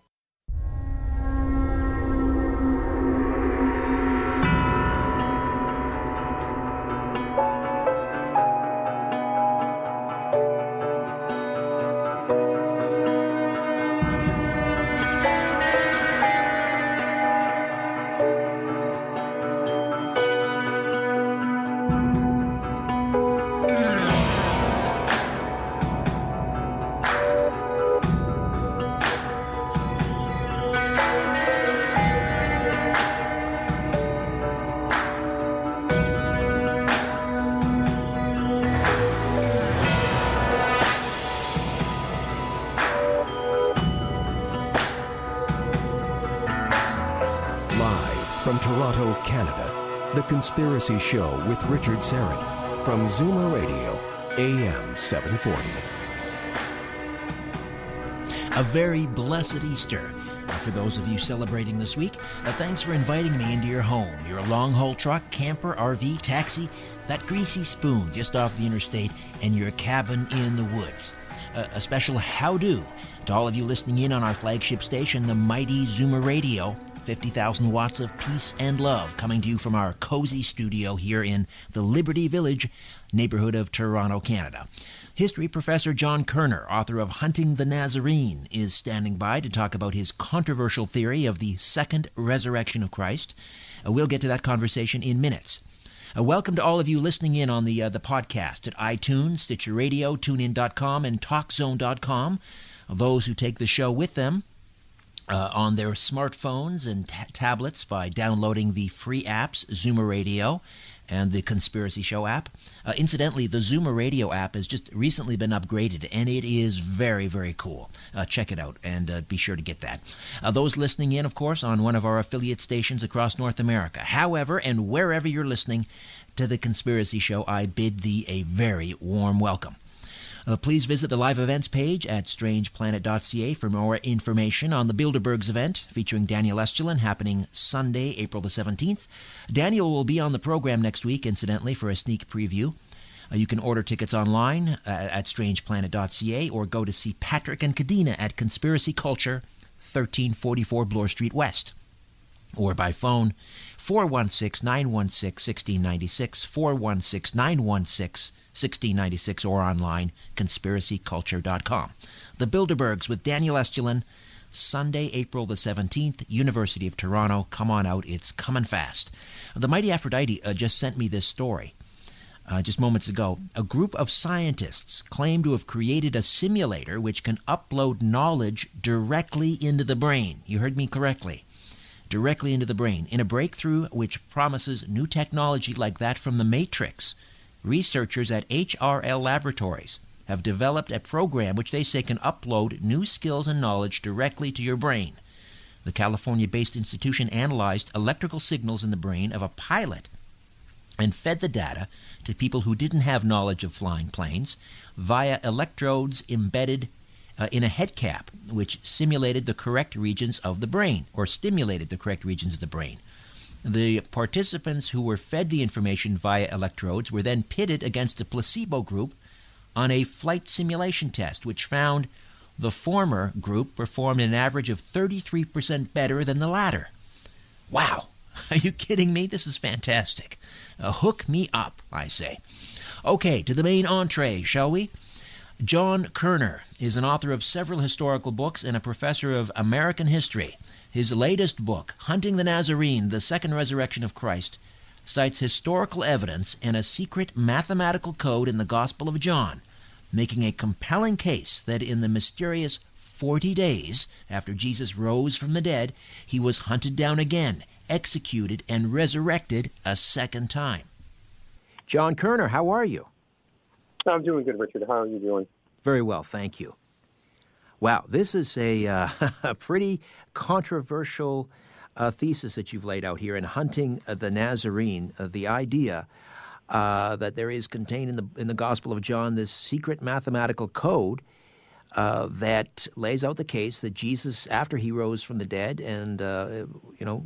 Canada, The Conspiracy Show with Richard Syrett from Zoomer Radio, A M seven forty. A very blessed Easter. For those of you celebrating this week, uh, thanks for inviting me into your home, your long-haul truck, camper, R V, taxi, that greasy spoon just off the interstate, and your cabin in the woods. Uh, a special how-do to all of you listening in on our flagship station, the mighty Zoomer Radio, fifty thousand watts of peace and love, coming to you from our cozy studio here in the Liberty Village neighborhood of Toronto, Canada. History professor John Kerner, author of Hunting the Nazarene, is standing by to talk about his controversial theory of the second resurrection of Christ. Uh, we'll get to that conversation in minutes. Uh, welcome to all of you listening in on the uh, the podcast at iTunes, Stitcher Radio, TuneIn dot com, and TalkZone dot com. Those who take the show with them uh, on their smartphones and t- tablets by downloading the free apps, Zoomer Radio and the Conspiracy Show app. Uh, incidentally, the Zoomer Radio app has just recently been upgraded, and it is very, very cool. Uh, check it out, and uh, be sure to get that. Uh, those listening in, of course, on one of our affiliate stations across North America. However, and wherever you're listening to The Conspiracy Show, I bid thee a very warm welcome. Uh, please visit the live events page at strange planet dot c a for more information on the Bilderberg's event featuring Daniel Estulin happening Sunday, April the seventeenth. Daniel will be on the program next week, incidentally, for a sneak preview. Uh, you can order tickets online uh, at strange planet dot c a or go to see Patrick and Kadena at Conspiracy Culture, thirteen forty-four Bloor Street West, or by phone four one six, nine one six, one six nine six, four one six, nine one six, one six nine six. sixteen ninety-six, or online, conspiracy culture dot com. The Bilderbergs with Daniel Estulin, Sunday, April the seventeenth, University of Toronto. Come on out, it's coming fast. The mighty Aphrodite uh, just sent me this story uh, just moments ago. A group of scientists claim to have created a simulator which can upload knowledge directly into the brain. You heard me correctly. Directly into the brain. In a breakthrough which promises new technology like that from the Matrix, researchers at H R L Laboratories have developed a program which they say can upload new skills and knowledge directly to your brain. The California-based institution analyzed electrical signals in the brain of a pilot and fed the data to people who didn't have knowledge of flying planes via electrodes embedded uh, in a head cap, which simulated the correct regions of the brain, or stimulated the correct regions of the brain. The participants who were fed the information via electrodes were then pitted against a placebo group on a flight simulation test, which found the former group performed an average of thirty-three percent better than the latter. Wow! Are you kidding me? This is fantastic. Uh, hook me up, I say. Okay, to the main entree, shall we? John Kerner is an author of several historical books and a professor of American history. His latest book, Hunting the Nazarene, The Second Resurrection of Christ, cites historical evidence and a secret mathematical code in the Gospel of John, making a compelling case that in the mysterious forty days after Jesus rose from the dead, he was hunted down again, executed, and resurrected a second time. John Kerner, how are you? I'm doing good, Richard. How are you doing? Very well, thank you. Wow, this is a, uh, a pretty controversial uh, thesis that you've laid out here in Hunting the Nazarene, uh, the idea uh, that there is contained in the in the Gospel of John this secret mathematical code uh, that lays out the case that Jesus, after he rose from the dead and, uh, you know,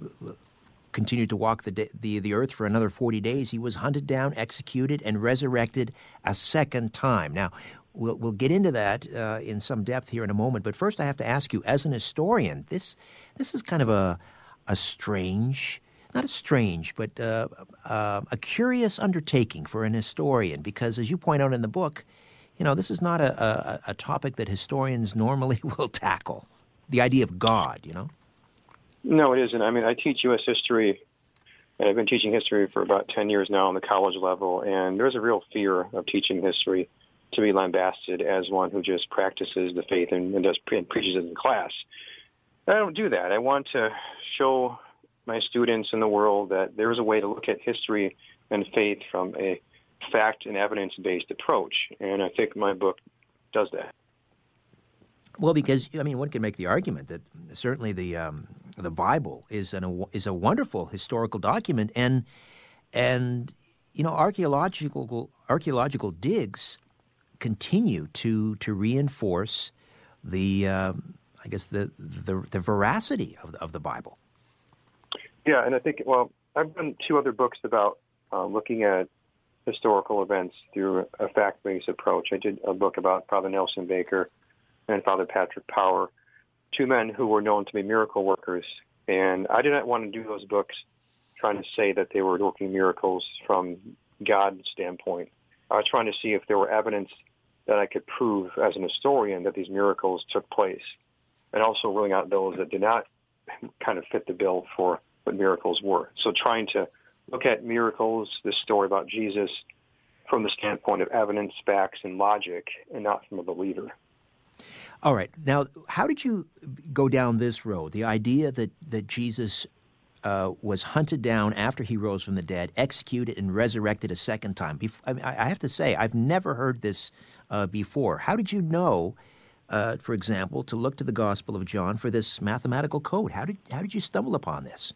continued to walk the, de- the the earth for another forty days, he was hunted down, executed, and resurrected a second time. Now, We'll we'll get into that uh, in some depth here in a moment. But first, I have to ask you, as an historian, this this is kind of a a strange, not a strange, but uh, uh, a curious undertaking for an historian, because as you point out in the book, you know, this is not a, a, a topic that historians normally will tackle. The idea of God, you know? No, it isn't. I mean, I teach U S history, and I've been teaching history for about ten years now on the college level, and there's a real fear of teaching history to be lambasted as one who just practices the faith and, and does pre- and preaches it in class. I don't do that. I want to show my students in the world that there is a way to look at history and faith from a fact and evidence-based approach, and I think my book does that. Well, because I mean, one can make the argument that certainly the um, the Bible is an is a wonderful historical document, and and you know archaeological archaeological digs continue to to reinforce the um, I guess the, the the veracity of the, of the Bible. Yeah, and I think well, I've done two other books about uh, looking at historical events through a fact-based approach. I did a book about Father Nelson Baker and Father Patrick Power, two men who were known to be miracle workers. And I did not want to do those books trying to say that they were working miracles from God's standpoint. I was trying to see if there were evidence that I could prove as an historian that these miracles took place, and also ruling out those that did not kind of fit the bill for what miracles were. So trying to look at miracles, this story about Jesus, from the standpoint of evidence, facts, and logic, and not from a believer. All right. Now, how did you go down this road? The idea that, that Jesus uh, was hunted down after he rose from the dead, executed, and resurrected a second time. Bef- I, mean, I have to say, I've never heard this uh, before. How did you know, uh, for example, to look to the Gospel of John for this mathematical code? How did how did you stumble upon this?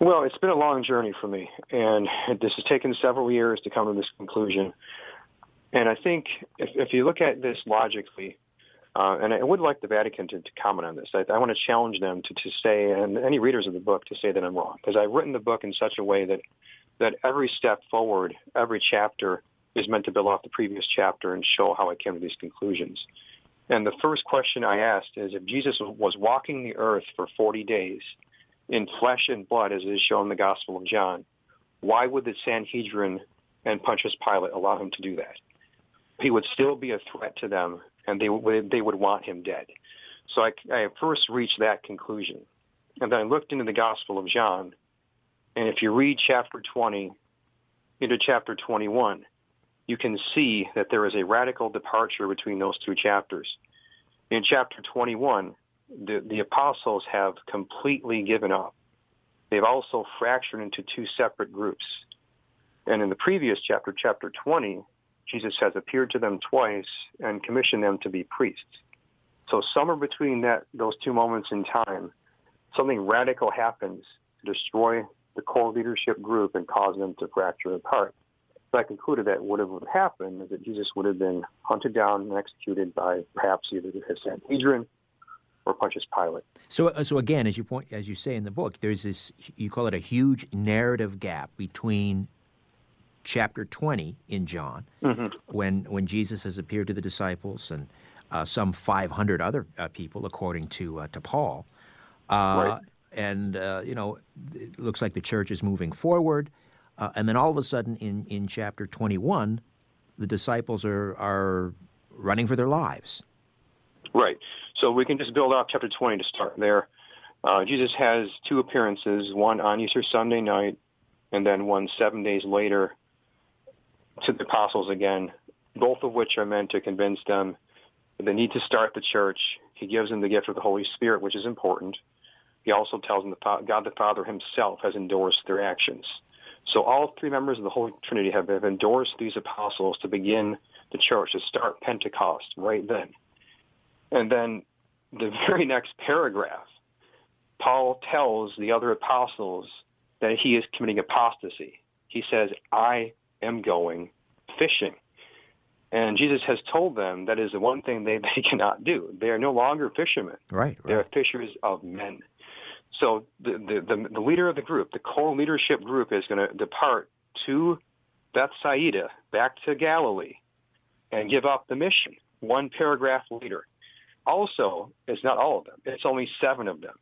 Well, it's been a long journey for me, and this has taken several years to come to this conclusion. And I think if, if you look at this logically, uh, and I would like the Vatican to, to comment on this. I, I want to challenge them to, to say, and any readers of the book, to say that I'm wrong, because I've written the book in such a way that, that every step forward, every chapter is meant to build off the previous chapter and show how I came to these conclusions. And the first question I asked is, if Jesus was walking the earth for forty days, in flesh and blood, as is shown in the Gospel of John, why would the Sanhedrin and Pontius Pilate allow him to do that? He would still be a threat to them, and they would, they would want him dead. So I, I first reached that conclusion. And then I looked into the Gospel of John, and if you read chapter twenty into chapter twenty-one, you can see that there is a radical departure between those two chapters. In chapter twenty-one, The, the apostles have completely given up. They've also fractured into two separate groups. And in the previous chapter, chapter twenty, Jesus has appeared to them twice and commissioned them to be priests. So somewhere between that, those two moments in time, something radical happens to destroy the core leadership group and cause them to fracture apart. So I concluded that what would have happened is that Jesus would have been hunted down and executed by perhaps either the Sanhedrin or Pontius Pilate. So, so again, as you point, as you say in the book, there's this, you call it a huge narrative gap between chapter twenty in John, mm-hmm. when when Jesus has appeared to the disciples and uh, some five hundred other uh, people, according to uh, to Paul, uh, right. and uh, you know, it looks like the church is moving forward, uh, and then all of a sudden, in, in chapter twenty-one, the disciples are are running for their lives. Right. So we can just build off chapter twenty to start there. Uh, Jesus has two appearances, one on Easter Sunday night and then one seven days later to the apostles again, both of which are meant to convince them that they need to start the church. He gives them the gift of the Holy Spirit, which is important. He also tells them that God the Father himself has endorsed their actions. So all three members of the Holy Trinity have, have endorsed these apostles to begin the church, to start Pentecost right then. And then the very next paragraph, Paul tells the other apostles that he is committing apostasy. He says, I am going fishing. And Jesus has told them that is the one thing they, they cannot do. They are no longer fishermen. Right, right. They are fishers of men. So the, the, the, the leader of the group, the core leadership group, is going to depart to Bethsaida, back to Galilee, and give up the mission one paragraph later. Also, it's not all of them. It's only seven of them.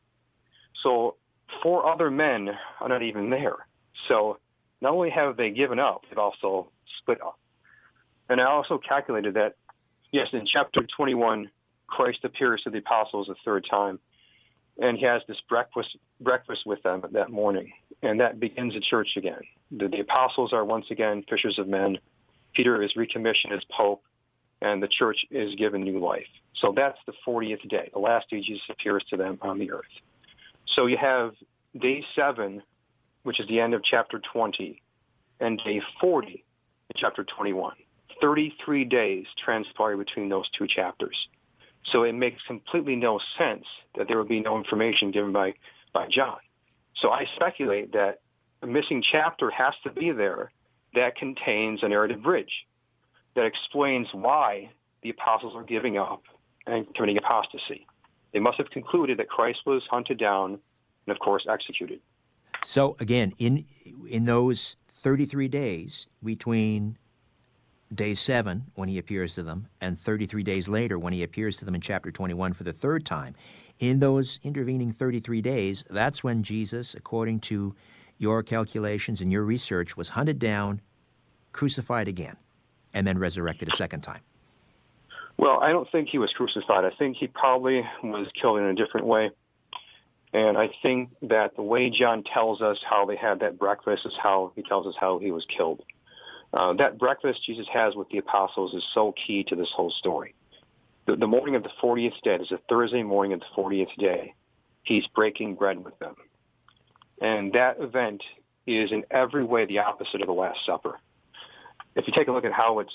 So four other men are not even there. So not only have they given up, they've also split up. And I also calculated that, yes, in chapter twenty-one, Christ appears to the apostles a third time, and he has this breakfast breakfast with them that morning, and that begins the church again. The, the apostles are once again fishers of men. Peter is recommissioned as pope, and the church is given new life. So that's the fortieth day, the last day Jesus appears to them on the earth. So you have day seven, which is the end of chapter twenty, and day forty in chapter twenty-one. thirty-three days transpire between those two chapters. So it makes completely no sense that there would be no information given by, by John. So I speculate that a missing chapter has to be there that contains a narrative bridge that explains why the apostles are giving up and committing apostasy. They must have concluded that Christ was hunted down and, of course, executed. So, again, in in those thirty-three days between day seven, when he appears to them, and thirty-three days later when he appears to them in chapter twenty-one for the third time, in those intervening thirty-three days, that's when Jesus, according to your calculations and your research, was hunted down, crucified again, and then resurrected a second time. Well, I don't think he was crucified. I think he probably was killed in a different way. And I think that the way John tells us how they had that breakfast is how he tells us how he was killed. Uh, that breakfast Jesus has with the apostles is so key to this whole story. The, the morning of the fortieth day, it's a Thursday morning of the fortieth day, he's breaking bread with them. And that event is in every way the opposite of the Last Supper. If you take a look at how it's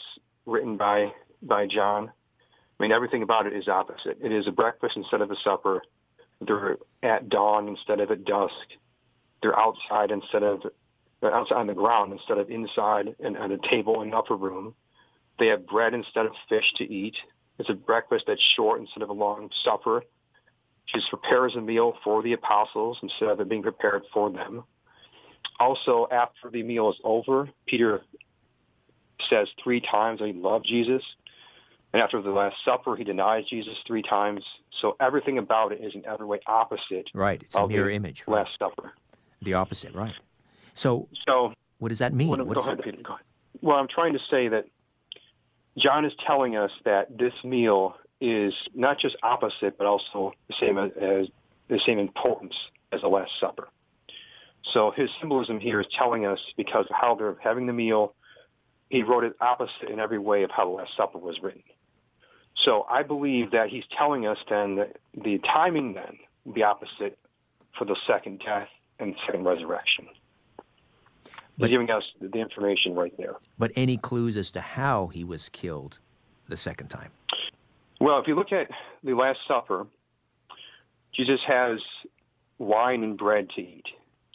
written by, by John, I mean, everything about it is opposite. It is a breakfast instead of a supper. They're at dawn instead of at dusk. They're outside instead of they're outside on the ground instead of inside and at a table in an upper room. They have bread instead of fish to eat. It's a breakfast that's short instead of a long supper. Jesus prepares a meal for the apostles instead of it being prepared for them. Also, after the meal is over, Peter says three times that he loved Jesus. And after the Last Supper, he denies Jesus three times. So everything about it is in every way opposite. Right, it's a mirror image. Right. Last Supper. The opposite, right. So, so what does that mean? Well, what go ahead, Peter, go ahead. Well, I'm trying to say that John is telling us that this meal is not just opposite, but also the same as, as the same importance as the Last Supper. So his symbolism here is telling us, because of how they're having the meal, he wrote it opposite in every way of how the Last Supper was written. So I believe that he's telling us then that the timing then would be opposite for the second death and the second resurrection. But, he's giving us the information right there. But any clues as to how he was killed the second time? Well, if you look at the Last Supper, Jesus has wine and bread to eat,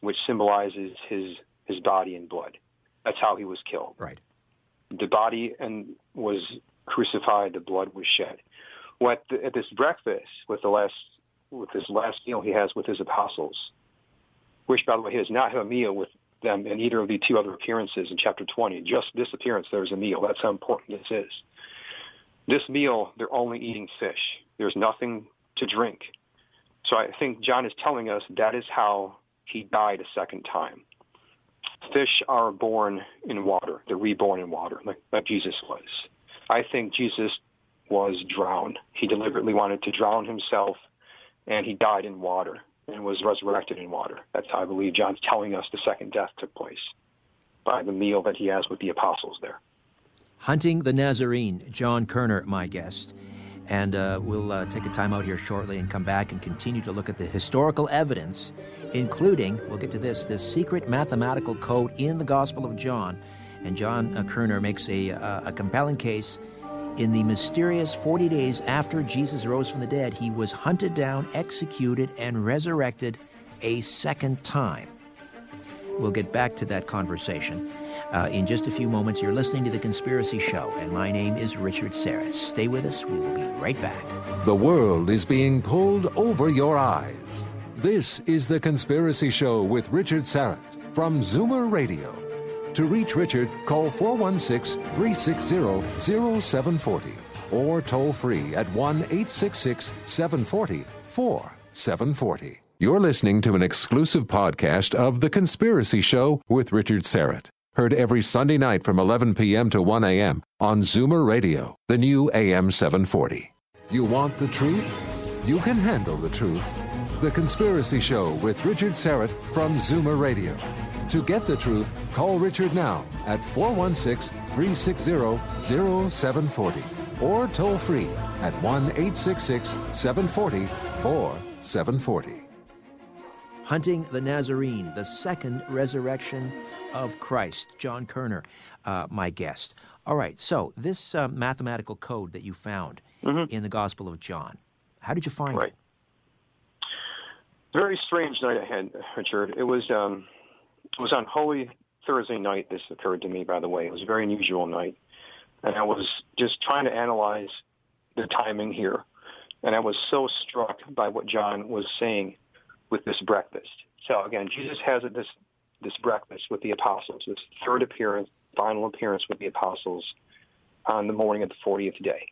which symbolizes his, his body and blood. That's how he was killed. Right. The body and was crucified, the blood was shed. What the, at this breakfast with the last, with this last meal he has with his apostles, which, by the way, he does not have a meal with them in either of the two other appearances in chapter twenty. Just this appearance, there's a meal. That's how important this is. This meal, they're only eating fish. There's nothing to drink. So I think John is telling us that is how he died a second time. Fish are born in water. They're reborn in water, like, like Jesus was. I think Jesus was drowned. He deliberately wanted to drown himself, and he died in water and was resurrected in water. That's how I believe John's telling us the second death took place, by the meal that he has with the apostles there. Hunting the Nazarene, John Kerner, my guest. And uh, we'll uh, take a time out here shortly and come back and continue to look at the historical evidence, including, we'll get to this, this secret mathematical code in the Gospel of John. And John uh, Kerner makes a, uh, a compelling case. In the mysterious forty days after Jesus rose from the dead, he was hunted down, executed, and resurrected a second time. We'll get back to that conversation. Uh, in just a few moments, you're listening to The Conspiracy Show, and my name is Richard Syrett. Stay with us. We will be right back. The world is being pulled over your eyes. This is The Conspiracy Show with Richard Syrett from Zoomer Radio. To reach Richard, call four one six, three six zero, zero seven four zero or toll free at one eight six six, seven four zero, four seven four zero. You're listening to an exclusive podcast of The Conspiracy Show with Richard Syrett. Heard every Sunday night from eleven p.m. to one a.m. on Zoomer Radio, the new A M seven forty. You want the truth? You can handle the truth. The Conspiracy Show with Richard Syrett from Zoomer Radio. To get the truth, call Richard now at four one six, three six zero, zero seven four zero or toll free at one eight six six, seven four zero, four seven four zero. Hunting the Nazarene, the second resurrection of Christ. John Kerner, uh, my guest. All right, so this uh, mathematical code that you found mm-hmm. in the Gospel of John. How did you find right. it? Very strange night I had, Richard. It was um, it was on Holy Thursday night this occurred to me, by the way. It was a very unusual night. And I was just trying to analyze the timing here. And I was so struck by what John was saying with this breakfast. So, again, Jesus has this this breakfast with the apostles, this third appearance, final appearance with the apostles on the morning of the fortieth day.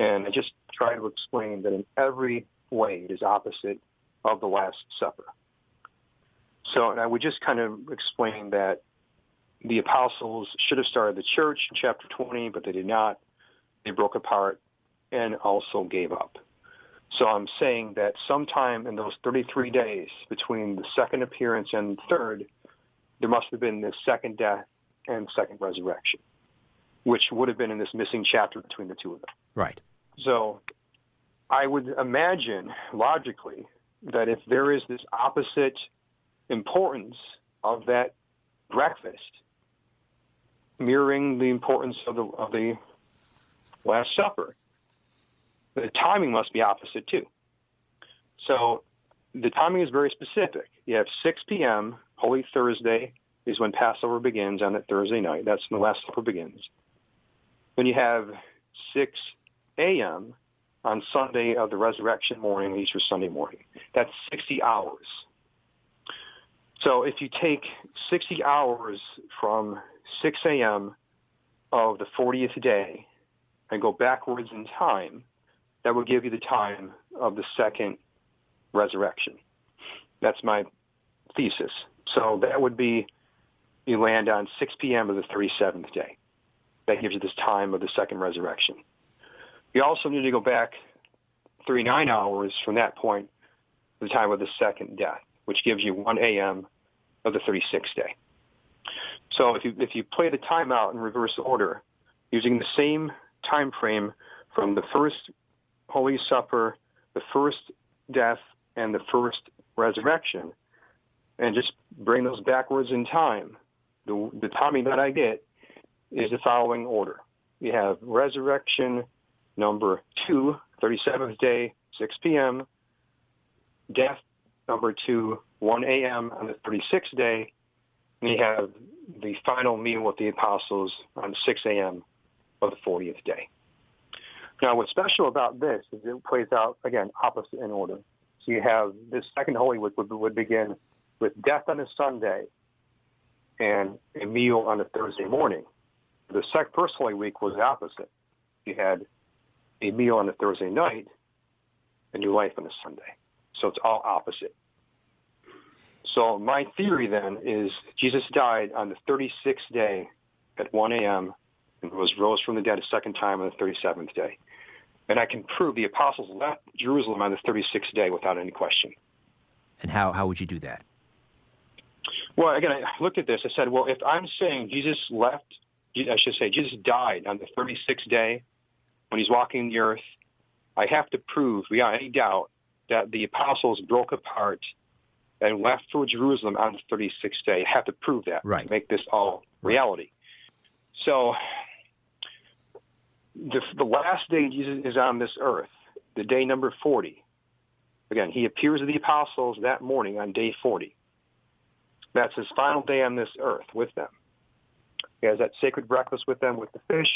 And I just try to explain that in every way it is opposite of the Last Supper. So, and I would just kind of explain that the apostles should have started the church in chapter twenty, but they did not. They broke apart and also gave up. So I'm saying that sometime in those thirty-three days between the second appearance and third, there must have been the second death and second resurrection, which would have been in this missing chapter between the two of them. Right. So I would imagine logically that if there is this opposite importance of that breakfast, mirroring the importance of the, of the Last Supper, the timing must be opposite too. So the timing is very specific. You have six p.m., Holy Thursday is when Passover begins on that Thursday night. That's when the Last Supper begins. Then you have six a.m. on Sunday of the resurrection morning, Easter Sunday morning. That's sixty hours. So if you take sixty hours from six a.m. of the fortieth day and go backwards in time, that will give you the time of the second resurrection. That's my thesis. So that would be, you land on six p.m. of the thirty-seventh day. That gives you this time of the second resurrection. You also need to go back thirty-nine hours from that point to the time of the second death, which gives you one a.m. of the thirty-sixth day. So if you if you play the time out in reverse order, using the same time frame from the first Holy Supper, the first death, and the first resurrection, and just bring those backwards in time, the, the timing that I get is the following order. You have resurrection number two, thirty-seventh day, six p.m., death number two, one a.m. on the thirty-sixth day, and you have the final meal with the apostles on six a.m. of the fortieth day. Now, what's special about this is it plays out, again, opposite in order. So you have this second Holy Week would, would begin with death on a Sunday and a meal on a Thursday morning. The sec- first Holy Week was the opposite. You had a meal on a Thursday night and your life on a Sunday. So it's all opposite. So my theory then is Jesus died on the thirty-sixth day at one a.m. and was rose from the dead a second time on the thirty-seventh day. And I can prove the apostles left Jerusalem on the thirty-sixth day without any question. And how, how would you do that? Well, again, I looked at this. I said, well, if I'm saying Jesus left, I should say Jesus died on the thirty-sixth day when he's walking the earth, I have to prove without any doubt that the apostles broke apart and left for Jerusalem on the thirty-sixth day. I have to prove that right. to make this all reality. So the, the last day Jesus is on this earth, the day number forty, again, he appears to the apostles that morning on day forty. That's his final day on this earth with them. He has that sacred breakfast with them with the fish.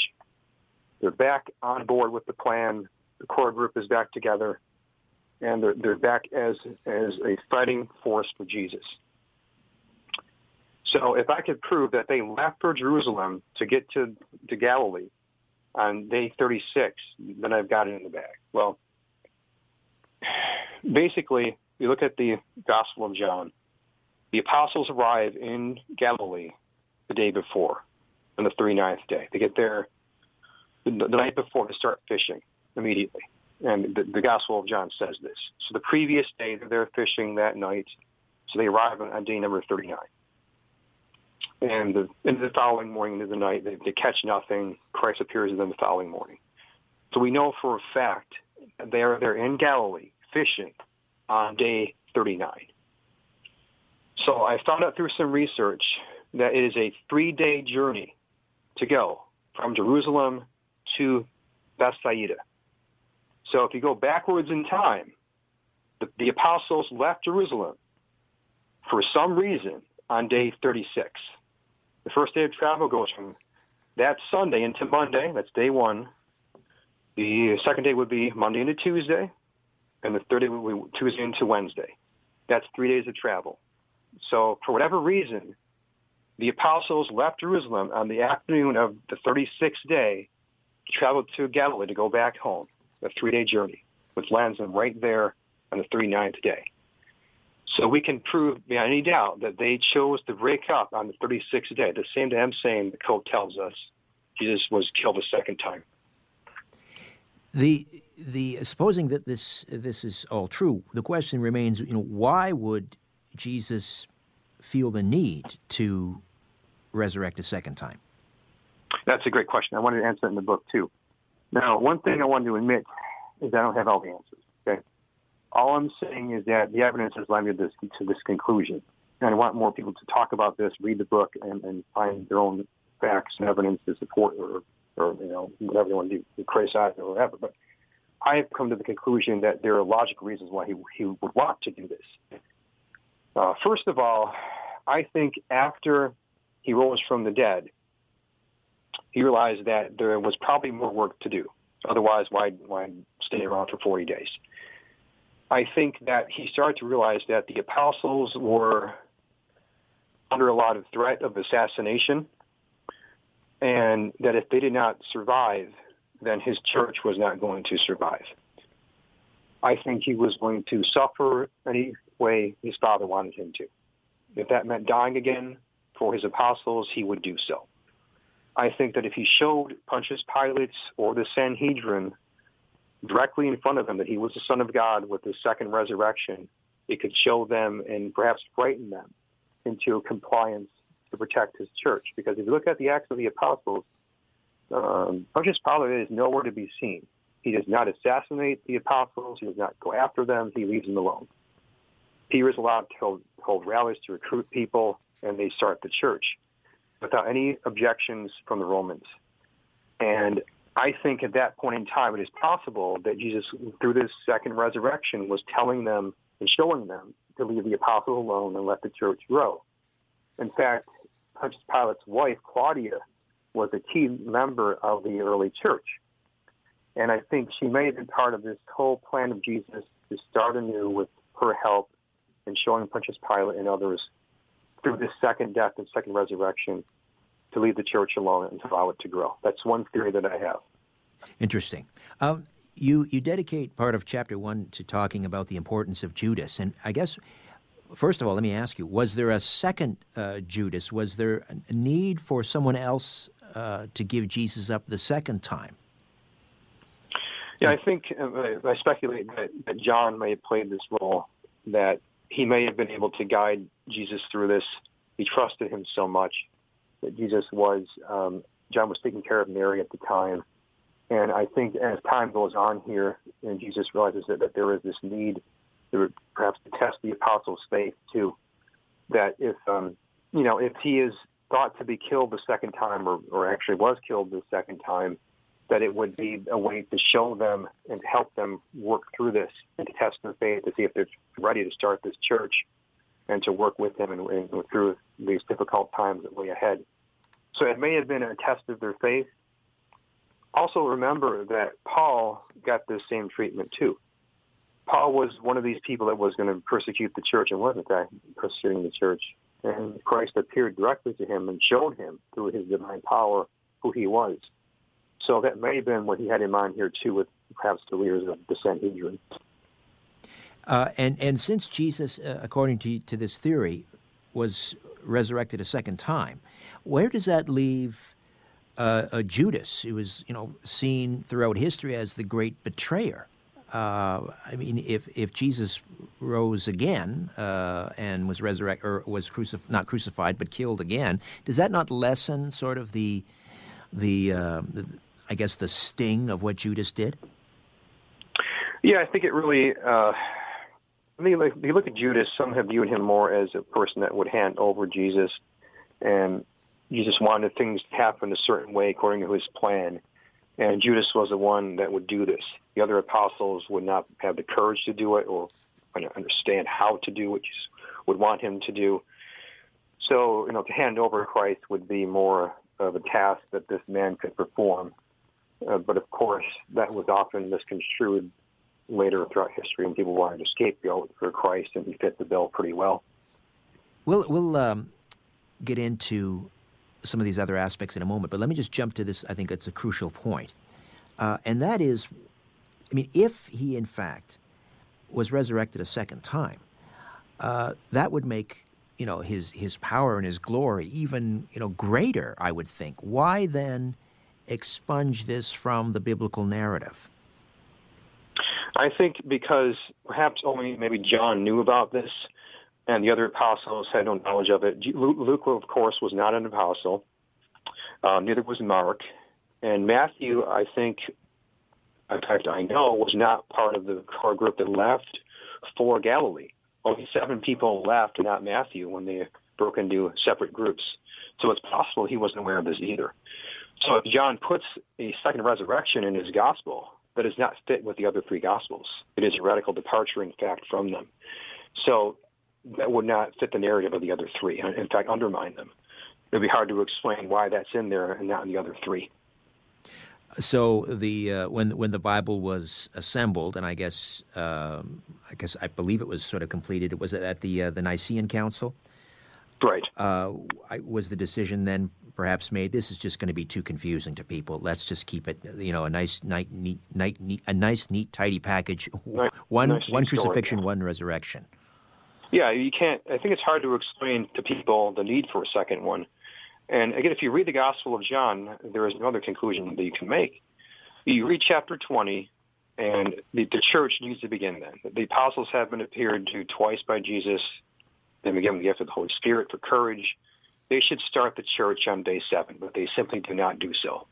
They're back on board with the plan. The core group is back together, and they're, they're back as, as a fighting force for Jesus. So if I could prove that they left for Jerusalem to get to, to Galilee on day thirty-six, then I've got it in the bag. Well, basically, you look at the Gospel of John. The apostles arrive in Galilee the day before, on the thirty-ninth day. They get there the night before to start fishing immediately. And the, the Gospel of John says this. So the previous day, they're fishing that night. So they arrive on, on day number thirty-nine. And the, and the following morning into the night, they, they catch nothing. Christ appears to them the following morning. So we know for a fact they are there in Galilee fishing on day thirty-nine. So I found out through some research that it is a three-day journey to go from Jerusalem to Bethsaida, So if you go backwards in time, the, the apostles left Jerusalem for some reason on day thirty-six. The first day of travel goes from that Sunday into Monday. That's day one. The second day would be Monday into Tuesday, and the third day would be Tuesday into Wednesday. That's three days of travel. So for whatever reason, the apostles left Jerusalem on the afternoon of the thirty-sixth day, traveled to Galilee to go back home, a three-day journey, which lands them right there on the thirty-ninth day. So we can prove beyond any doubt that they chose to break up on the thirty-sixth day, the same day I'm saying the code tells us Jesus was killed a second time. The the supposing that this this is all true, the question remains, you know, why would Jesus feel the need to resurrect a second time? That's a great question. I wanted to answer it in the book, too. Now, one thing I wanted to admit is I don't have all the answers, okay? All I'm saying is that the evidence has led me to this, to this conclusion. And I want more people to talk about this, read the book, and, and find their own facts and evidence to support or, or you know, whatever they want to do, to criticize or whatever. But I have come to the conclusion that there are logical reasons why he, he would want to do this. Uh, first of all, I think after he rose from the dead, he realized that there was probably more work to do. Otherwise, why, why stay around for forty days? I think that he started to realize that the apostles were under a lot of threat of assassination, and that if they did not survive, then his church was not going to survive. I think he was going to suffer any way his father wanted him to. If that meant dying again for his apostles, he would do so. I think that if he showed Pontius Pilate or the Sanhedrin directly in front of him that he was the Son of God with his second resurrection, it could show them and perhaps frighten them into compliance to protect his church. Because if you look at the Acts of the Apostles, um, Pontius Pilate is nowhere to be seen. He does not assassinate the apostles. He does not go after them. He leaves them alone. Peter is allowed to hold, hold rallies to recruit people, and they start the church without any objections from the Romans. And I think at that point in time, it is possible that Jesus, through this second resurrection, was telling them and showing them to leave the apostles alone and let the church grow. In fact, Pontius Pilate's wife, Claudia, was a key member of the early church. And I think she may have been part of this whole plan of Jesus to start anew with her help and showing Pontius Pilate and others through this second death and second resurrection to leave the church alone and to allow it to grow. That's one theory that I have. Interesting. Uh, you you dedicate part of chapter one to talking about the importance of Judas. And I guess, first of all, let me ask you, was there a second uh, Judas? Was there a need for someone else uh, to give Jesus up the second time? Yeah, I think, uh, I speculate that, that John may have played this role, that he may have been able to guide Jesus through this. He trusted him so much that Jesus was, um, John was taking care of Mary at the time. And I think as time goes on here, and Jesus realizes that, that there is this need to perhaps to test the apostles' faith too, that if, um, you know, if he is thought to be killed the second time or, or actually was killed the second time, that it would be a way to show them and help them work through this and to test their faith to see if they're ready to start this church and to work with them and, and through these difficult times that lay ahead. So it may have been a test of their faith. Also remember that Paul got this same treatment too. Paul was one of these people that was going to persecute the church and wasn't persecuting the church. And Christ appeared directly to him and showed him through his divine power who he was. So that may have been what he had in mind here, too, with perhaps the leaders of the Sanhedrin. Uh, and, and since Jesus, uh, according to, to this theory, was resurrected a second time, where does that leave uh, a Judas, who was, you know, seen throughout history as the great betrayer? Uh, I mean, if, if Jesus rose again uh, and was resurrected, or was crucif- not crucified, but killed again, does that not lessen sort of the, the, uh, the I guess, the sting of what Judas did? Yeah, I think it really, uh, I mean, like, if you look at Judas, some have viewed him more as a person that would hand over Jesus, and Jesus wanted things to happen a certain way according to his plan. And Judas was the one that would do this. The other apostles would not have the courage to do it or understand how to do what Jesus would want him to do. So, you know, to hand over Christ would be more of a task that this man could perform. Uh, but, of course, that was often misconstrued later throughout history, and people wanted to scapegoat for Christ, and he fit the bill pretty well. We'll, we'll um, get into some of these other aspects in a moment, but let me just jump to this. I think it's a crucial point. Uh, and that is, I mean, if he, in fact, was resurrected a second time, uh, that would make, you know, his, his power and his glory even, you know, greater, I would think. Why then expunge this from the biblical narrative? I think because perhaps only maybe John knew about this, and the other apostles had no knowledge of it. Luke, of course, was not an apostle. Um, neither was Mark. And Matthew, I think, in fact, I know, was not part of the core group that left for Galilee. Only seven people left, not Matthew, when they broke into separate groups. So it's possible he wasn't aware of this either. So if John puts a second resurrection in his gospel, that does not fit with the other three gospels. It is a radical departure, in fact, from them. So that would not fit the narrative of the other three, and in fact, undermine them. It would be hard to explain why that's in there and not in the other three. So the uh, when when the Bible was assembled, and I guess um, I guess I believe it was sort of completed. It was at the uh, the Nicene Council, right? Uh, I, was the decision then perhaps made? This is just going to be too confusing to people. Let's just keep it, you know, a nice, night, neat, night, neat, a nice, neat, tidy package. Nice, one nice one crucifixion, story. One resurrection. Yeah, you can't. I think it's hard to explain to people the need for a second one. And again, if you read the Gospel of John, there is no other conclusion that you can make. You read chapter twenty, and the, the church needs to begin then. The apostles have been appeared to twice by Jesus, then again, the gift of the Holy Spirit for courage. They should start the church on day seven, but they simply do not do so.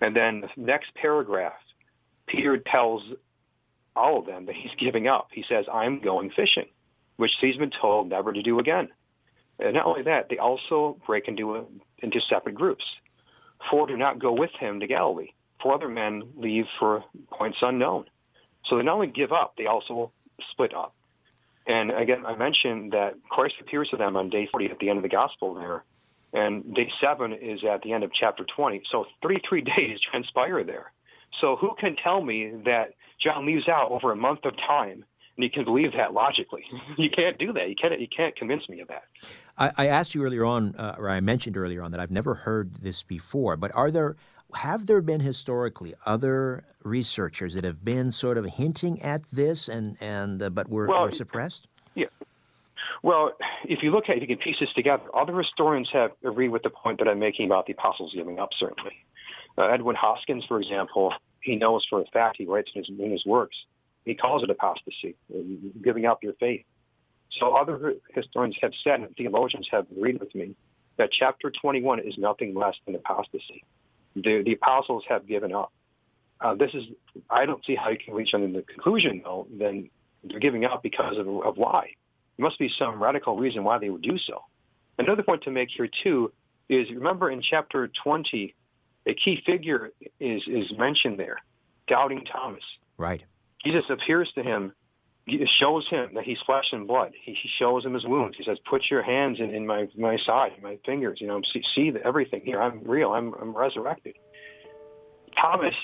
And then the next paragraph, Peter tells all of them that he's giving up. He says, I'm going fishing, which he's been told never to do again. And not only that, they also break into a, into separate groups. Four do not go with him to Galilee. Four other men leave for points unknown. So they not only give up, they also split up. And again, I mentioned that Christ appears to them on day forty at the end of the gospel there. And day seven is at the end of chapter twenty. So thirty-three days transpire there. So who can tell me that John leaves out over a month of time? And you can believe that logically. You can't do that. You can't, you can't convince me of that. I, I asked you earlier on, uh, or I mentioned earlier on that I've never heard this before, but are there, have there been historically other researchers that have been sort of hinting at this and, and uh, but were, well, were suppressed? Yeah. Well, if you look at it, you can piece this together. Other historians have agreed with the point that I'm making about the apostles giving up, certainly. Uh, Edwin Hoskins, for example, he knows for a fact, he writes in his, in his works, he calls it apostasy, giving up your faith. So other historians have said, and theologians have agreed with me, that chapter twenty-one is nothing less than apostasy. The, the apostles have given up. Uh, this is, I don't see how you can reach under the conclusion, though, then they're giving up because of, of why. There must be some radical reason why they would do so. Another point to make here, too, is remember in chapter twenty, a key figure is, is mentioned there, Doubting Thomas. Right. Jesus appears to him, shows him that he's flesh and blood. He shows him his wounds. He says, put your hands in, in my, my side, my fingers, you know, see, see the, everything here. I'm real. I'm, I'm resurrected. Thomas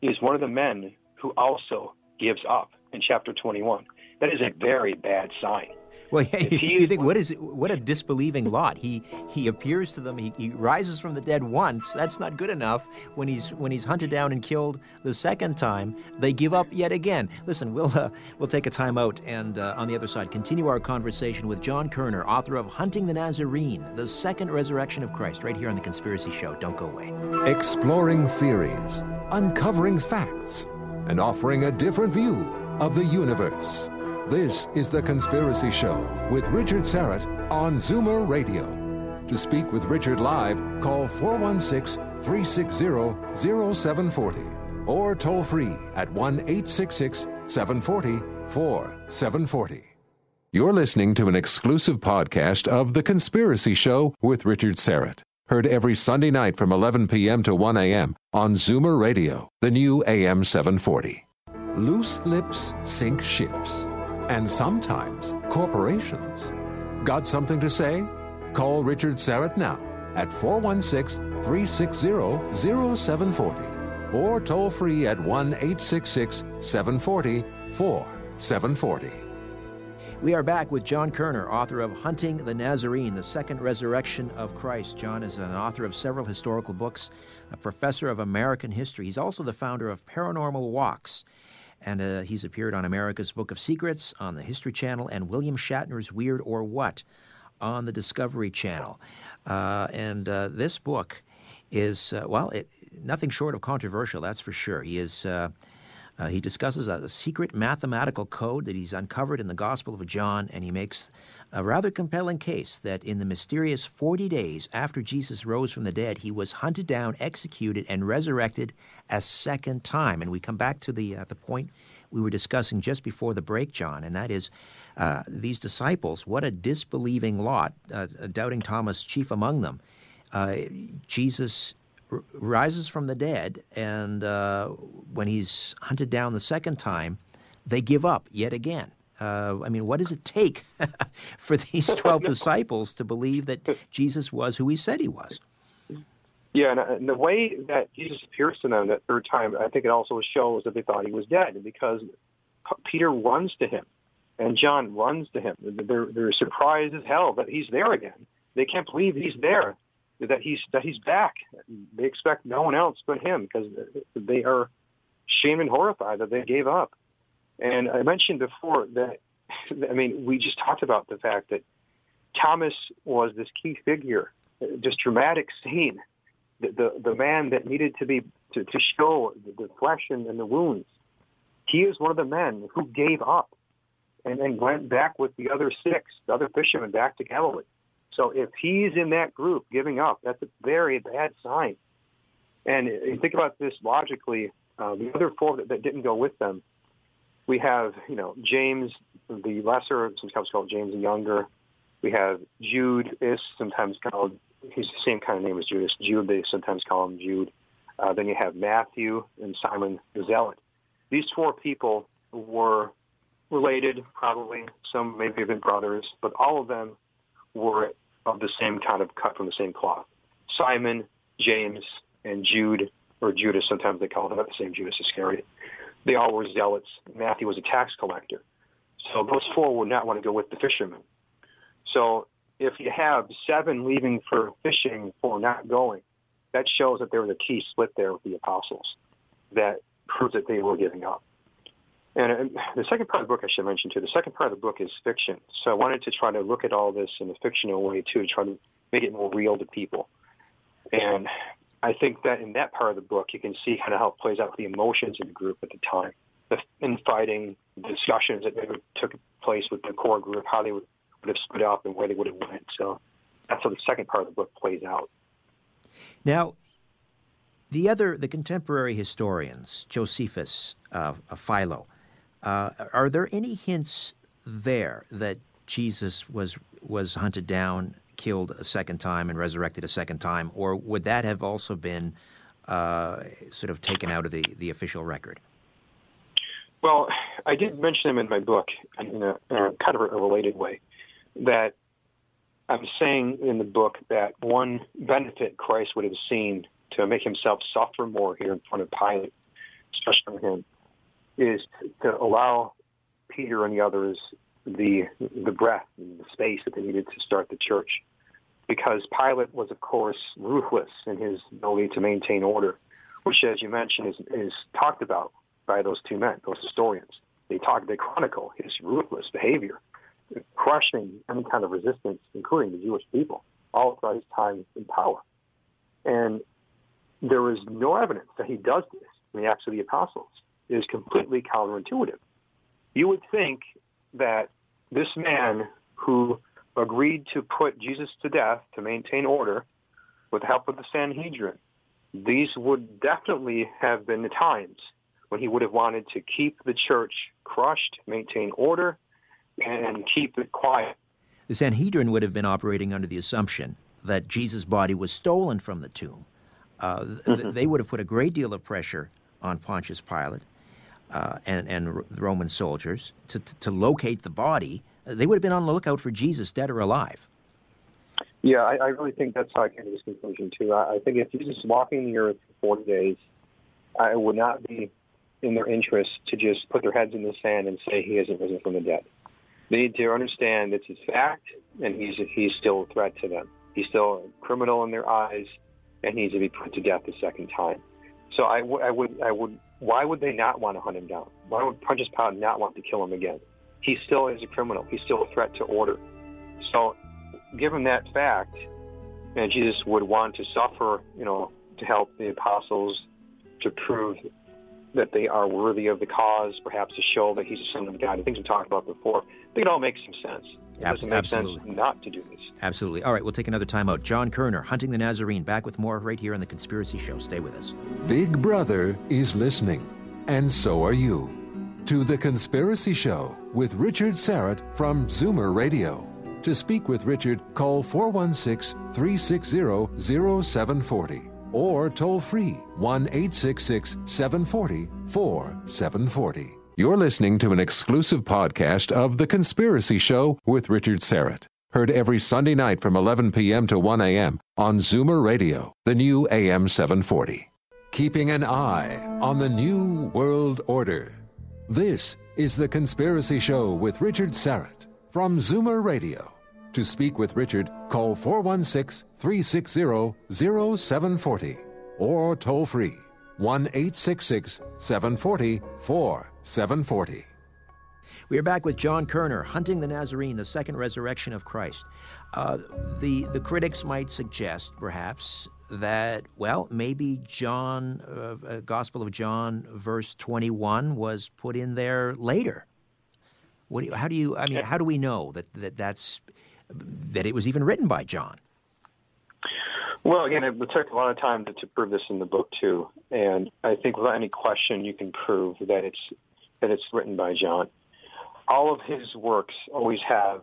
is one of the men who also gives up in chapter twenty-one. That is a very bad sign. Well, yeah, you, you think, what is it, what a disbelieving lot. He he appears to them. He, he rises from the dead once. That's not good enough. When he's when he's hunted down and killed the second time, they give up yet again. Listen, we'll uh, we'll take a time out and uh, on the other side, continue our conversation with John Kerner, author of Hunting the Nazarene, The Second Resurrection of Christ, right here on The Conspiracy Show. Don't go away. Exploring theories, uncovering facts, and offering a different view of the universe. This is The Conspiracy Show with Richard Syrett on Zoomer Radio. To speak with Richard live, call four one six, three six zero, zero seven four zero or toll free at one eight six six, seven four zero, four seven four zero. You're listening to an exclusive podcast of The Conspiracy Show with Richard Syrett. Heard every Sunday night from eleven p.m. to one a.m. on Zoomer Radio, the new A M seven forty. Loose lips sink ships, and sometimes corporations. Got something to say? Call Richard Syrett now at four one six, three six zero, zero seven four zero or toll free at one eight six six, seven four zero, four seven four zero. We are back with John Kerner, author of Hunting the Nazarene, The Second Resurrection of Christ. John is an author of several historical books, a professor of American history. He's also the founder of Paranormal Walks, and uh, he's appeared on America's Book of Secrets, on the History Channel, and William Shatner's Weird or What on the Discovery Channel. Uh, and uh, this book is, uh, well, it, nothing short of controversial, that's for sure. He is... Uh, Uh, he discusses a, a secret mathematical code that he's uncovered in the Gospel of John, and he makes a rather compelling case that in the mysterious forty days after Jesus rose from the dead, he was hunted down, executed, and resurrected a second time. And we come back to the uh, the point we were discussing just before the break, John, and that is uh, these disciples, what a disbelieving lot, uh, doubting Thomas chief among them. Uh, Jesus rises from the dead, and uh, when he's hunted down the second time, they give up yet again. Uh, I mean, what does it take for these twelve no. disciples to believe that Jesus was who he said he was? Yeah, and, and the way that Jesus appears to them that third time, I think it also shows that they thought he was dead, because Peter runs to him, and John runs to him. They're, they're surprised as hell that he's there again. They can't believe he's there. That he's that he's back. They expect no one else but him, because they are shamed and horrified that they gave up. And I mentioned before that, I mean, we just talked about the fact that Thomas was this key figure, this dramatic scene, the the, the man that needed to be to, to show the, the flesh and, and the wounds. He is one of the men who gave up and then went back with the other six, the other fishermen, back to Galilee. So if he's in that group giving up, that's a very bad sign. And you think about this logically, uh, the other four that, that didn't go with them, we have, you know, James the Lesser, sometimes called James the Younger. We have Jude, is sometimes called, he's the same kind of name as Judas. Jude, they sometimes call him Jude. Uh, then you have Matthew and Simon the Zealot. These four people were related, probably. Some maybe even brothers, but all of them were of the same kind of cut from the same cloth. Simon, James, and Jude, or Judas, sometimes they call him the same Judas Iscariot. They all were zealots. Matthew was a tax collector. So those four would not want to go with the fishermen. So if you have seven leaving for fishing, four not going, that shows that there was a key split there with the apostles. That proves that they were giving up. And the second part of the book, I should mention, too, the second part of the book is fiction. So I wanted to try to look at all this in a fictional way, too, to try to make it more real to people. And I think that in that part of the book, you can see kind of how it plays out the emotions of the group at the time, the infighting, the discussions that maybe took place with the core group, how they would, would have split up and where they would have went. So that's how the second part of the book plays out. Now, the other, the contemporary historians, Josephus, uh, Philo, Uh, are there any hints there that Jesus was was hunted down, killed a second time, and resurrected a second time, or would that have also been uh, sort of taken out of the, the official record? Well, I did mention them in my book in a, in a kind of a related way, that I'm saying in the book that one benefit Christ would have seen to make himself suffer more here in front of Pilate, especially him, is to allow Peter and the others the the breath and the space that they needed to start the church. Because Pilate was, of course, ruthless in his ability to maintain order, which, as you mentioned, is, is talked about by those two men, those historians. They talk, they chronicle his ruthless behavior, crushing any kind of resistance, including the Jewish people, all throughout his time in power. And there is no evidence that he does this in the Acts of the Apostles. Is completely counterintuitive. You would think that this man who agreed to put Jesus to death to maintain order with the help of the Sanhedrin, these would definitely have been the times when he would have wanted to keep the church crushed, maintain order, and keep it quiet. The Sanhedrin would have been operating under the assumption that Jesus' body was stolen from the tomb. Uh, th- they would have put a great deal of pressure on Pontius Pilate uh, and, and the Roman soldiers to, to, to locate the body. They would have been on the lookout for Jesus, dead or alive. Yeah, I, I really think that's how I came to this conclusion, too. I, I think if Jesus was walking the earth for forty days, uh, it would not be in their interest to just put their heads in the sand and say he hasn't risen from the dead. They need to understand it's a fact, and he's he's still a threat to them. He's still a criminal in their eyes, and needs to be put to death a second time. So I, w- I would, I would. Why would they not want to hunt him down? Why would Pontius Pilate not want to kill him again? He still is a criminal. He's still a threat to order. So, given that fact, and Jesus would want to suffer, you know, to help the apostles to prove that they are worthy of the cause, perhaps to show that he's the Son of God. The things we talked about before, I think it all makes some sense. It Ab- doesn't make absolutely. sense not to do this. Absolutely. All right, we'll take another time out. John Kerner, Hunting the Nazarene, back with more right here on The Conspiracy Show. Stay with us. Big Brother is listening, and so are you. To The Conspiracy Show with Richard Syrett from Zoomer Radio. To speak with Richard, call four one six, three six zero, zero seven four zero. Or toll free, one eight six six, seven four zero, four seven four zero. You're listening to an exclusive podcast of The Conspiracy Show with Richard Syrett. Heard every Sunday night from eleven p.m. to one a.m. on Zoomer Radio, the new A M seven forty. Keeping an eye on the new world order. This is The Conspiracy Show with Richard Syrett from Zoomer Radio. To speak with Richard, call four one six, three six zero, zero seven four zero or toll free one eight six six, seven four zero, four seven four zero. We are back with John Kerner, Hunting the Nazarene, the Second Resurrection of Christ. Uh, the, the critics might suggest, perhaps, that, well, maybe John, uh, Gospel of John, verse twenty-one was put in there later. What do you, how do you, I mean, how do we know that, that that's... that it was even written by John? Well, again, it took a lot of time to, to prove this in the book too, and I think without any question, you can prove that it's that it's written by John. All of his works always have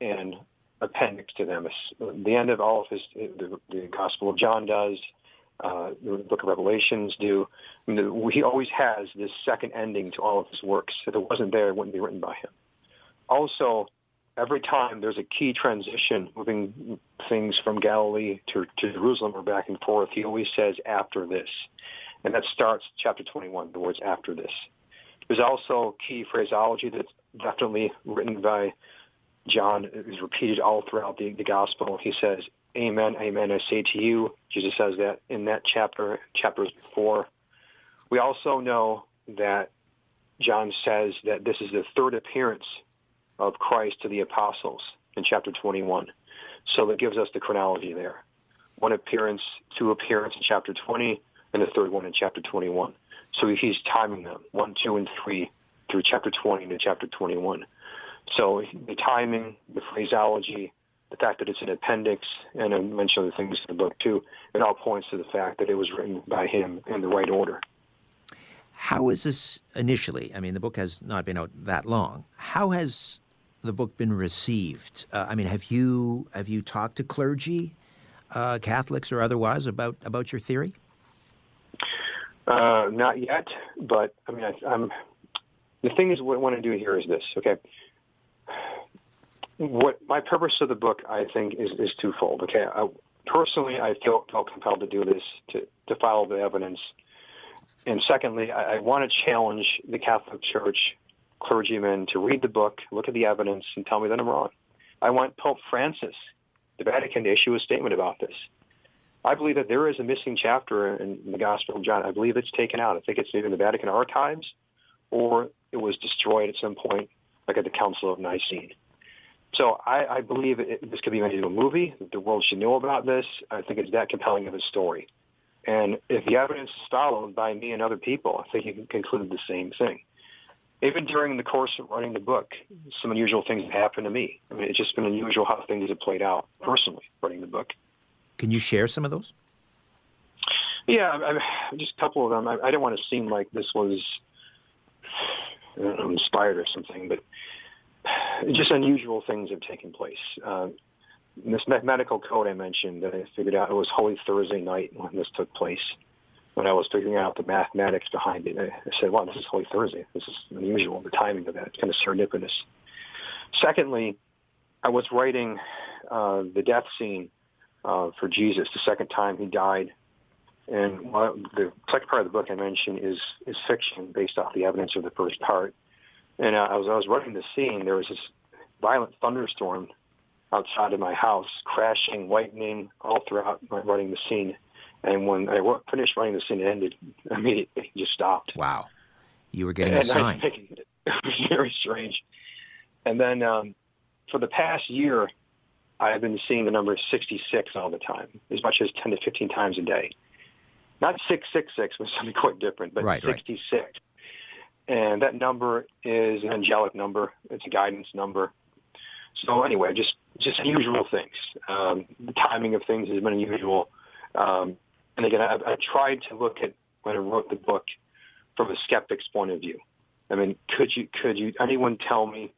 an appendix to them. The end of all of his, the, the Gospel of John does, uh, the Book of Revelations do. I mean, he always has this second ending to all of his works. If it wasn't there, it wouldn't be written by him. Also, every time there's a key transition, moving things from Galilee to, to Jerusalem or back and forth, he always says, after this. And that starts chapter twenty-one, the words after this. There's also key phraseology that's definitely written by John. It is repeated all throughout the, the gospel. He says, amen, amen, I say to you. Jesus says that in that chapter, chapters before. We also know that John says that this is the third appearance of Christ to the apostles in chapter twenty-one. So that gives us the chronology there. One appearance, two appearance in chapter twenty, and the third one in chapter twenty-one. So he's timing them, one, two, and three, through chapter twenty to chapter twenty-one. So the timing, the phraseology, the fact that it's an appendix, and I mentioned other things in the book too, it all points to the fact that it was written by him in the right order. How is this initially, I mean, the book has not been out that long, how has the book been received? Uh, I mean, have you have you talked to clergy, uh, Catholics or otherwise, about, about your theory? Uh, not yet, but I mean, I, I'm. The thing is, what I want to do here is this. Okay, what my purpose of the book, I think, is, is twofold. Okay, I, personally, I feel felt compelled to do this to, to follow the evidence, and secondly, I, I want to challenge the Catholic Church clergymen to read the book, look at the evidence, and tell me that I'm wrong. I want Pope Francis, the Vatican, to issue a statement about this. I believe that there is a missing chapter in the Gospel of John. I believe it's taken out. I think it's either in the Vatican archives or it was destroyed at some point, like at the Council of Nicene. So I, I believe it, this could be made into a movie. The world should know about this. I think it's that compelling of a story. And if the evidence is followed by me and other people, I think you can conclude the same thing. Even during the course of writing the book, some unusual things have happened to me. I mean, it's just been unusual how things have played out personally writing the book. Can you share some of those? Yeah, I, I, just a couple of them. I, I didn't want to seem like this was I don't know, inspired or something, but just unusual things have taken place. Uh, this medical code I mentioned that I figured out, it was Holy Thursday night when this took place. When I was figuring out the mathematics behind it, I said, wow, this is Holy Thursday. This is unusual, the timing of that. It's kind of serendipitous. Secondly, I was writing uh, the death scene uh, for Jesus, the second time he died. And the second part of the book I mentioned is, is fiction based off the evidence of the first part. And uh, as I was writing the scene, there was this violent thunderstorm outside of my house, crashing, lightning, all throughout my writing the scene. And when I finished writing the scene, it ended immediately. It just stopped. Wow. You were getting and a sign. I, it was very strange. And then um, for the past year, I've been seeing the number sixty-six all the time, as much as ten to fifteen times a day. Not six six six, but something quite different, but right, sixty-six. Right. And that number is an angelic number. It's a guidance number. So anyway, just just unusual things. Um, the timing of things has been unusual. Um, and again, I, I tried to look at, when I wrote the book, from a skeptic's point of view. I mean, could you could you anyone tell me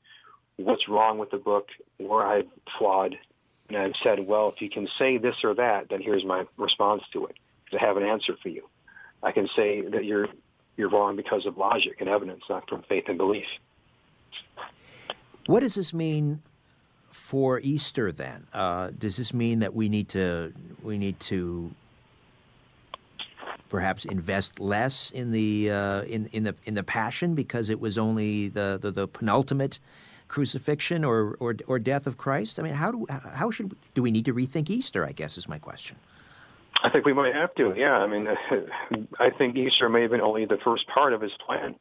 what's wrong with the book, where I've flawed? And I've said, well, if you can say this or that, then here's my response to it, because I have an answer for you. I can say that you're you're wrong because of logic and evidence, not from faith and belief. What does this mean for Easter, then? Uh, does this mean that we need to we need to perhaps invest less in the uh, in in the in the Passion, because it was only the, the, the penultimate crucifixion or, or or death of Christ? I mean, how do how should do we need to rethink Easter, I guess, is my question. I think we might have to. Yeah, I mean, I think Easter may have been only the first part of his plan.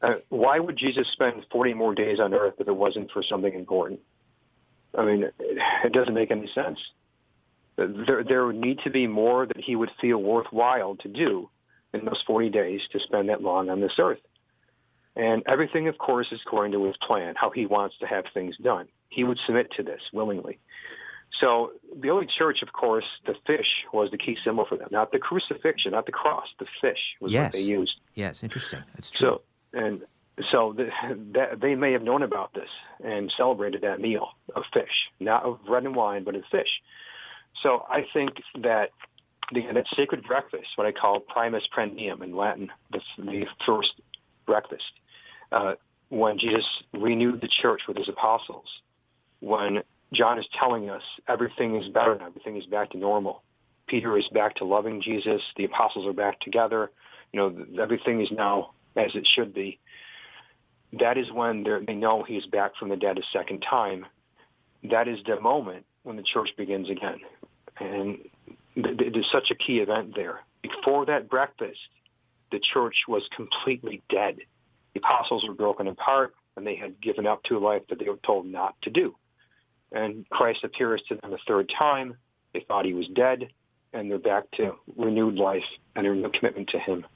Uh, why would Jesus spend forty more days on Earth if it wasn't for something important? I mean, it, it doesn't make any sense. There, there would need to be more that he would feel worthwhile to do in those forty days to spend that long on this Earth. And everything, of course, is according to his plan, how he wants to have things done. He would submit to this willingly. So the early church, of course, the fish was the key symbol for them. Not the crucifixion, not the cross. The fish was yes. what they used. Yes, interesting. That's true. So, and so the, that, they may have known about this and celebrated that meal of fish, not of bread and wine, but of fish. So I think that the, that sacred breakfast, what I call primus prandium in Latin, the, the first breakfast, uh, when Jesus renewed the church with his apostles, when John is telling us everything is better now, everything is back to normal. Peter is back to loving Jesus. The apostles are back together. You know, everything is now as it should be. That is when they know he is back from the dead a second time. That is the moment when the church begins again. And it is such a key event there. Before that breakfast, the church was completely dead. The apostles were broken apart, and they had given up to a life that they were told not to do. And Christ appears to them the third time. They thought he was dead, and they're back to renewed life and a renewed commitment to him.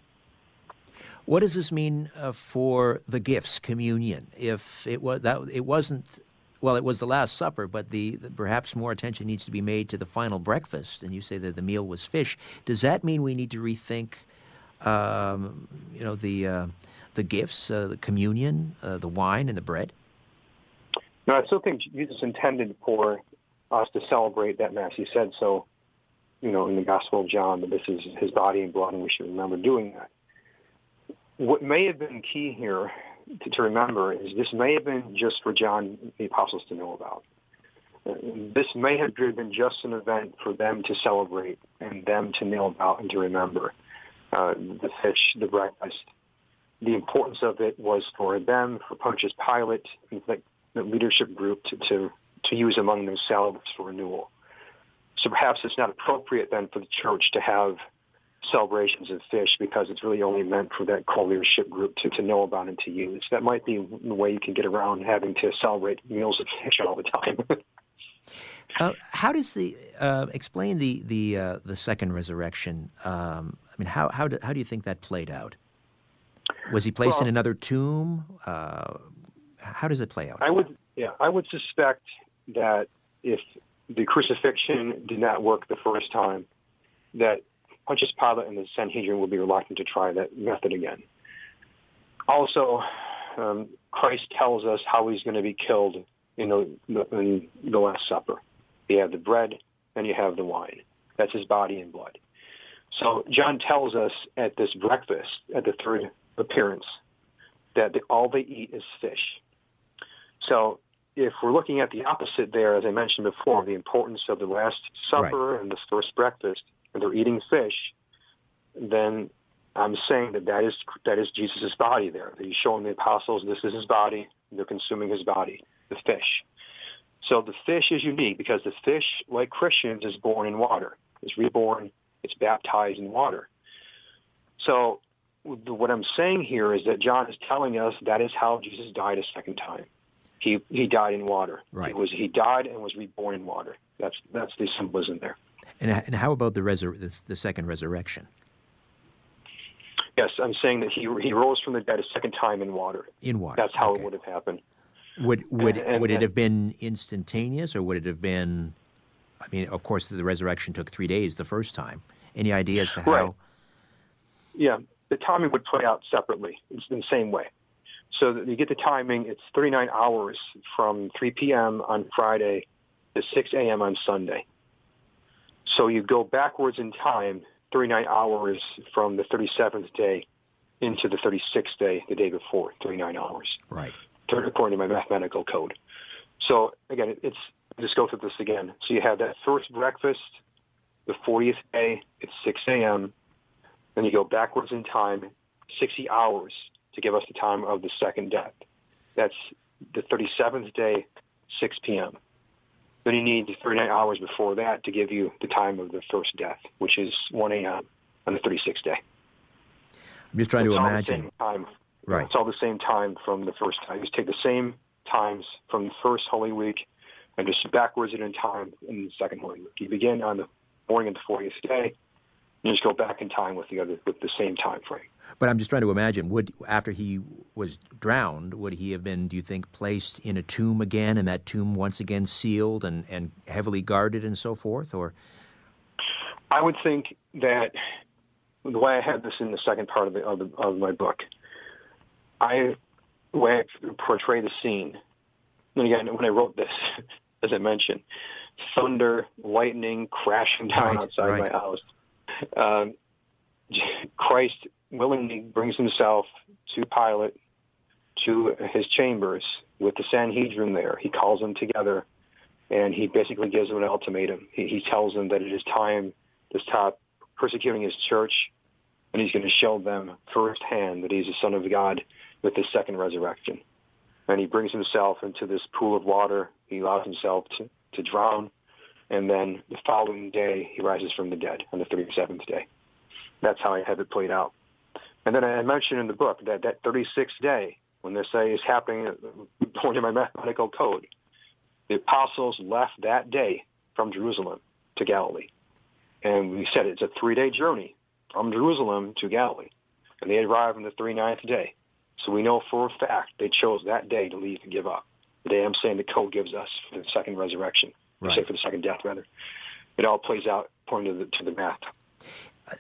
What does this mean uh, for the gifts, communion? If it was that, it wasn't. Well, it was the Last Supper, but the, the perhaps more attention needs to be made to the final breakfast. And you say that the meal was fish. Does that mean we need to rethink, um, you know, the uh, the gifts, uh, the communion, uh, the wine, and the bread? No, I still think Jesus intended for us to celebrate that Mass. He said so, you know, in the Gospel of John, that this is his body and blood, and we should remember doing that. What may have been key here to, to remember is this may have been just for John, the apostles, to know about. This may have been just an event for them to celebrate and them to know about and to remember. Uh, the fish, the breakfast, the importance of it was for them, for Pontius Pilate, and like, the leadership group to, to, to use among themselves for renewal. So perhaps it's not appropriate then for the church to have celebrations of fish, because it's really only meant for that core leadership group to, to know about and to use. That might be the way you can get around having to celebrate meals of fish all the time. uh, how does the uh, explain the the uh, the second resurrection? Um, I mean, how how do, how do you think that played out? Was he placed well, in another tomb? Uh, How does it play out? I would, yeah, I would suspect that if the crucifixion did not work the first time, that Pontius Pilate and the Sanhedrin would be reluctant to try that method again. Also, um, Christ tells us how he's going to be killed in the, in the Last Supper. You have the bread, and you have the wine. That's his body and blood. So John tells us at this breakfast, at the third appearance, that all they eat is fish. So if we're looking at the opposite there, as I mentioned before, the importance of the Last Supper right. and this first breakfast, and they're eating fish, then I'm saying that that is, that is Jesus' body there. He's showing the apostles this is his body. They're consuming his body, the fish. So the fish is unique because the fish, like Christians, is born in water. It's reborn. It's baptized in water. So what I'm saying here is that John is telling us that is how Jesus died a second time. He he died in water. Right. It was he died and was reborn in water. That's that's the symbolism there. And and how about the resur- the, the second resurrection? Yes, I'm saying that he he rose from the dead a second time in water. In water. That's how okay. it would have happened. Would would and, and, would it have been instantaneous, or would it have been? I mean, of course, the resurrection took three days the first time. Any idea as to how? Right. Yeah, the timing would play out separately. It's in the same way. So that you get the timing. It's thirty-nine hours from three p.m. on Friday to six a.m. on Sunday. So you go backwards in time thirty-nine hours from the thirty-seventh day into the thirty-sixth day, the day before, thirty-nine hours. Right. According to my mathematical code. So, again, it's just go through this again. So you have that first breakfast, the fortieth day, it's six a.m., then you go backwards in time, sixty hours to give us the time of the second death. That's the thirty-seventh day, six p.m. Then you need thirty-nine hours before that to give you the time of the first death, which is one a.m. on the thirty-sixth day. I'm just trying it's to imagine. Time. Right. It's all the same time from the first time. You just take the same times from the first Holy Week and just backwards it in time in the second Holy Week. You begin on the morning of the fortieth day, and just go back in time with the other with the same time frame. But I'm just trying to imagine, would after he was drowned, would he have been, do you think, placed in a tomb again, and that tomb once again sealed and, and heavily guarded and so forth? Or I would think that the way I had this in the second part of the of, the, of my book, I the way I portray the scene. And again, when I wrote this, as I mentioned, thunder, lightning crashing down right, outside right. my house. Um, Christ willingly brings himself to Pilate, to his chambers with the Sanhedrin there. He calls them together, and he basically gives them an ultimatum. He, he tells them that it is time to stop persecuting his church, and he's going to show them firsthand that he's the Son of God with his second resurrection. And he brings himself into this pool of water. He allows himself to, to drown. And then the following day, he rises from the dead on the thirty-seventh day. That's how I have it played out. And then I mentioned in the book that that thirty-sixth day, when this day is happening, according to my mathematical code, the apostles left that day from Jerusalem to Galilee. And we said it's a three-day journey from Jerusalem to Galilee. And they arrived on the thirty-ninth day. So we know for a fact they chose that day to leave and give up. The day I'm saying the code gives us for the second resurrection. Right. Say for the second death, rather. It all plays out according to the, to the math. Uh,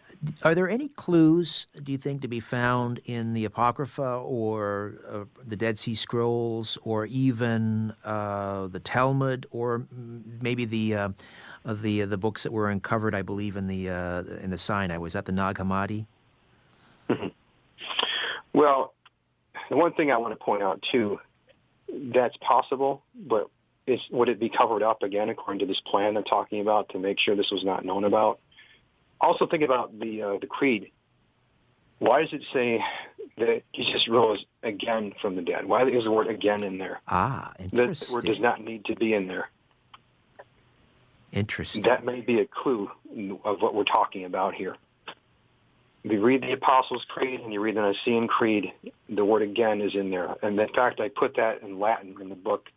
are there any clues, do you think, to be found in the Apocrypha or uh, the Dead Sea Scrolls or even uh, the Talmud or maybe the uh, the the books that were uncovered, I believe, in the uh, in the Sinai? Was that the Nag Hammadi? Mm-hmm. Well, the one thing I want to point out, too, that's possible, but Is, would it be covered up again according to this plan I'm talking about to make sure this was not known about? Also think about the uh, the creed. Why does it say that Jesus rose again from the dead? Why is the word again in there? Ah, interesting. That word does not need to be in there. Interesting. That may be a clue of what we're talking about here. If you read the Apostles' Creed and you read the Nicene Creed, the word again is in there. And in fact, I put that in Latin in the book.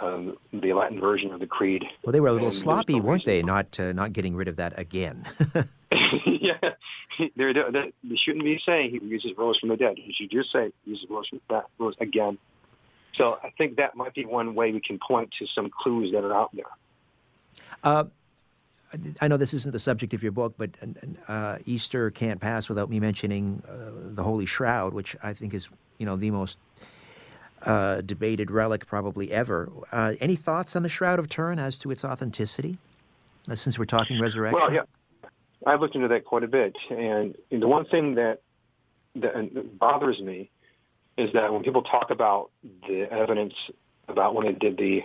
Um, the Latin version of the creed. Well, they were a little and sloppy, no weren't they? Not uh, not getting rid of that again. yeah, they're, they're, they shouldn't be saying he Jesus rose from the dead. You should just say Jesus rose from that rose again. So I think that might be one way we can point to some clues that are out there. Uh, I know this isn't the subject of your book, but uh, Easter can't pass without me mentioning uh, the Holy Shroud, which I think is you know the most uh, debated relic probably ever. Uh, any thoughts on the Shroud of Turin as to its authenticity, uh, since we're talking resurrection? Well, yeah, I've looked into that quite a bit. And the one thing that, that bothers me is that when people talk about the evidence, about when they did the,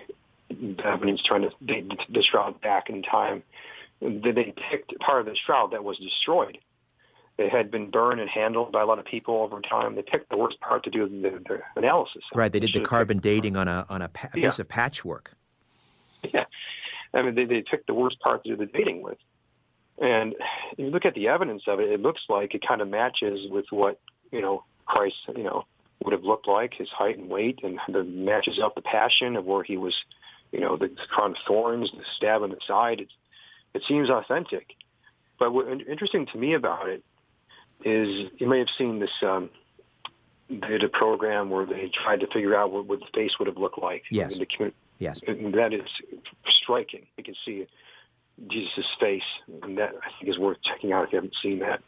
the evidence trying to they, the shroud back in time, that they picked part of the shroud that was destroyed. It had been burned and handled by a lot of people over time. They picked the worst part to do the, the analysis. Right, they did they the carbon dating on a on a pa- yeah. piece of patchwork. Yeah, I mean, they, they picked the worst part to do the dating with. And if you look at the evidence of it, it looks like it kind of matches with what, you know, Christ, you know, would have looked like, his height and weight, and the matches up the passion of where he was, you know, the crown of thorns, the stab in the side. It, it seems authentic. But what's interesting to me about it is you may have seen this um, did a program where they tried to figure out what, what the face would have looked like. Yes. And the, yes. And that is striking. You can see Jesus' face, and that I think is worth checking out if you haven't seen that.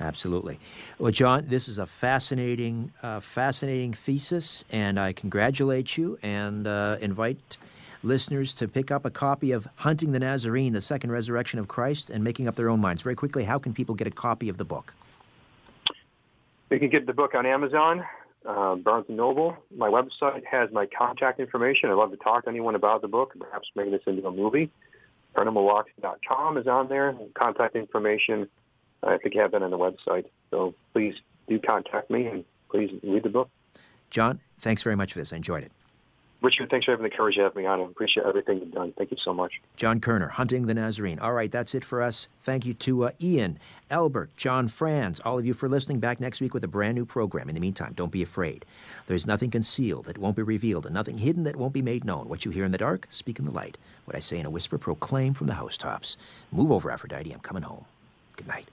Absolutely. Well, John, this is a fascinating, uh, fascinating thesis, and I congratulate you and uh, invite listeners to pick up a copy of Hunting the Nazarene, The Second Resurrection of Christ, and Making Up Their Own Minds. Very quickly, how can people get a copy of the book? They can get the book on Amazon, uh, Barnes and Noble. My website has my contact information. I'd love to talk to anyone about the book, perhaps making this into a movie. paranormal walk dot com is on there. Contact information, I think I have that on the website. So please do contact me and please read the book. John, thanks very much for this. I enjoyed it. Richard, thanks for having the courage to have me on. I appreciate everything you've done. Thank you so much. John Kerner, Hunting the Nazarene. All right, that's it for us. Thank you to uh, Ian, Albert, John Franz, all of you for listening. Back next week with a brand new program. In the meantime, don't be afraid. There's nothing concealed that won't be revealed and nothing hidden that won't be made known. What you hear in the dark, speak in the light. What I say in a whisper, proclaim from the housetops. Move over, Aphrodite. I'm coming home. Good night.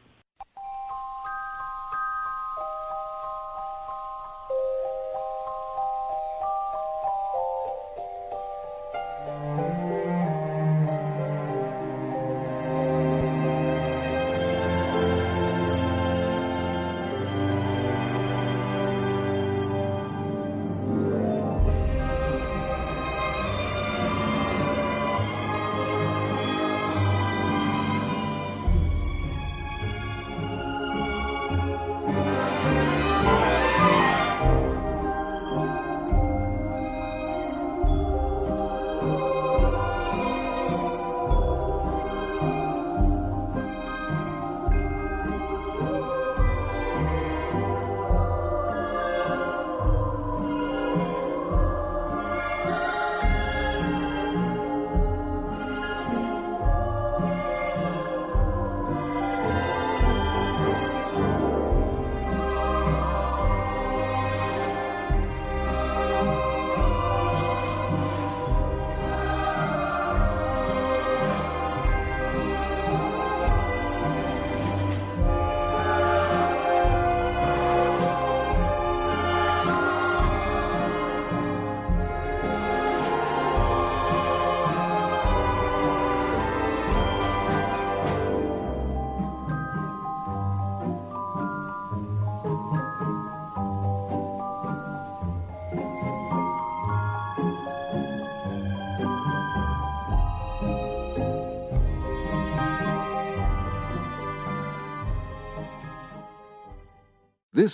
This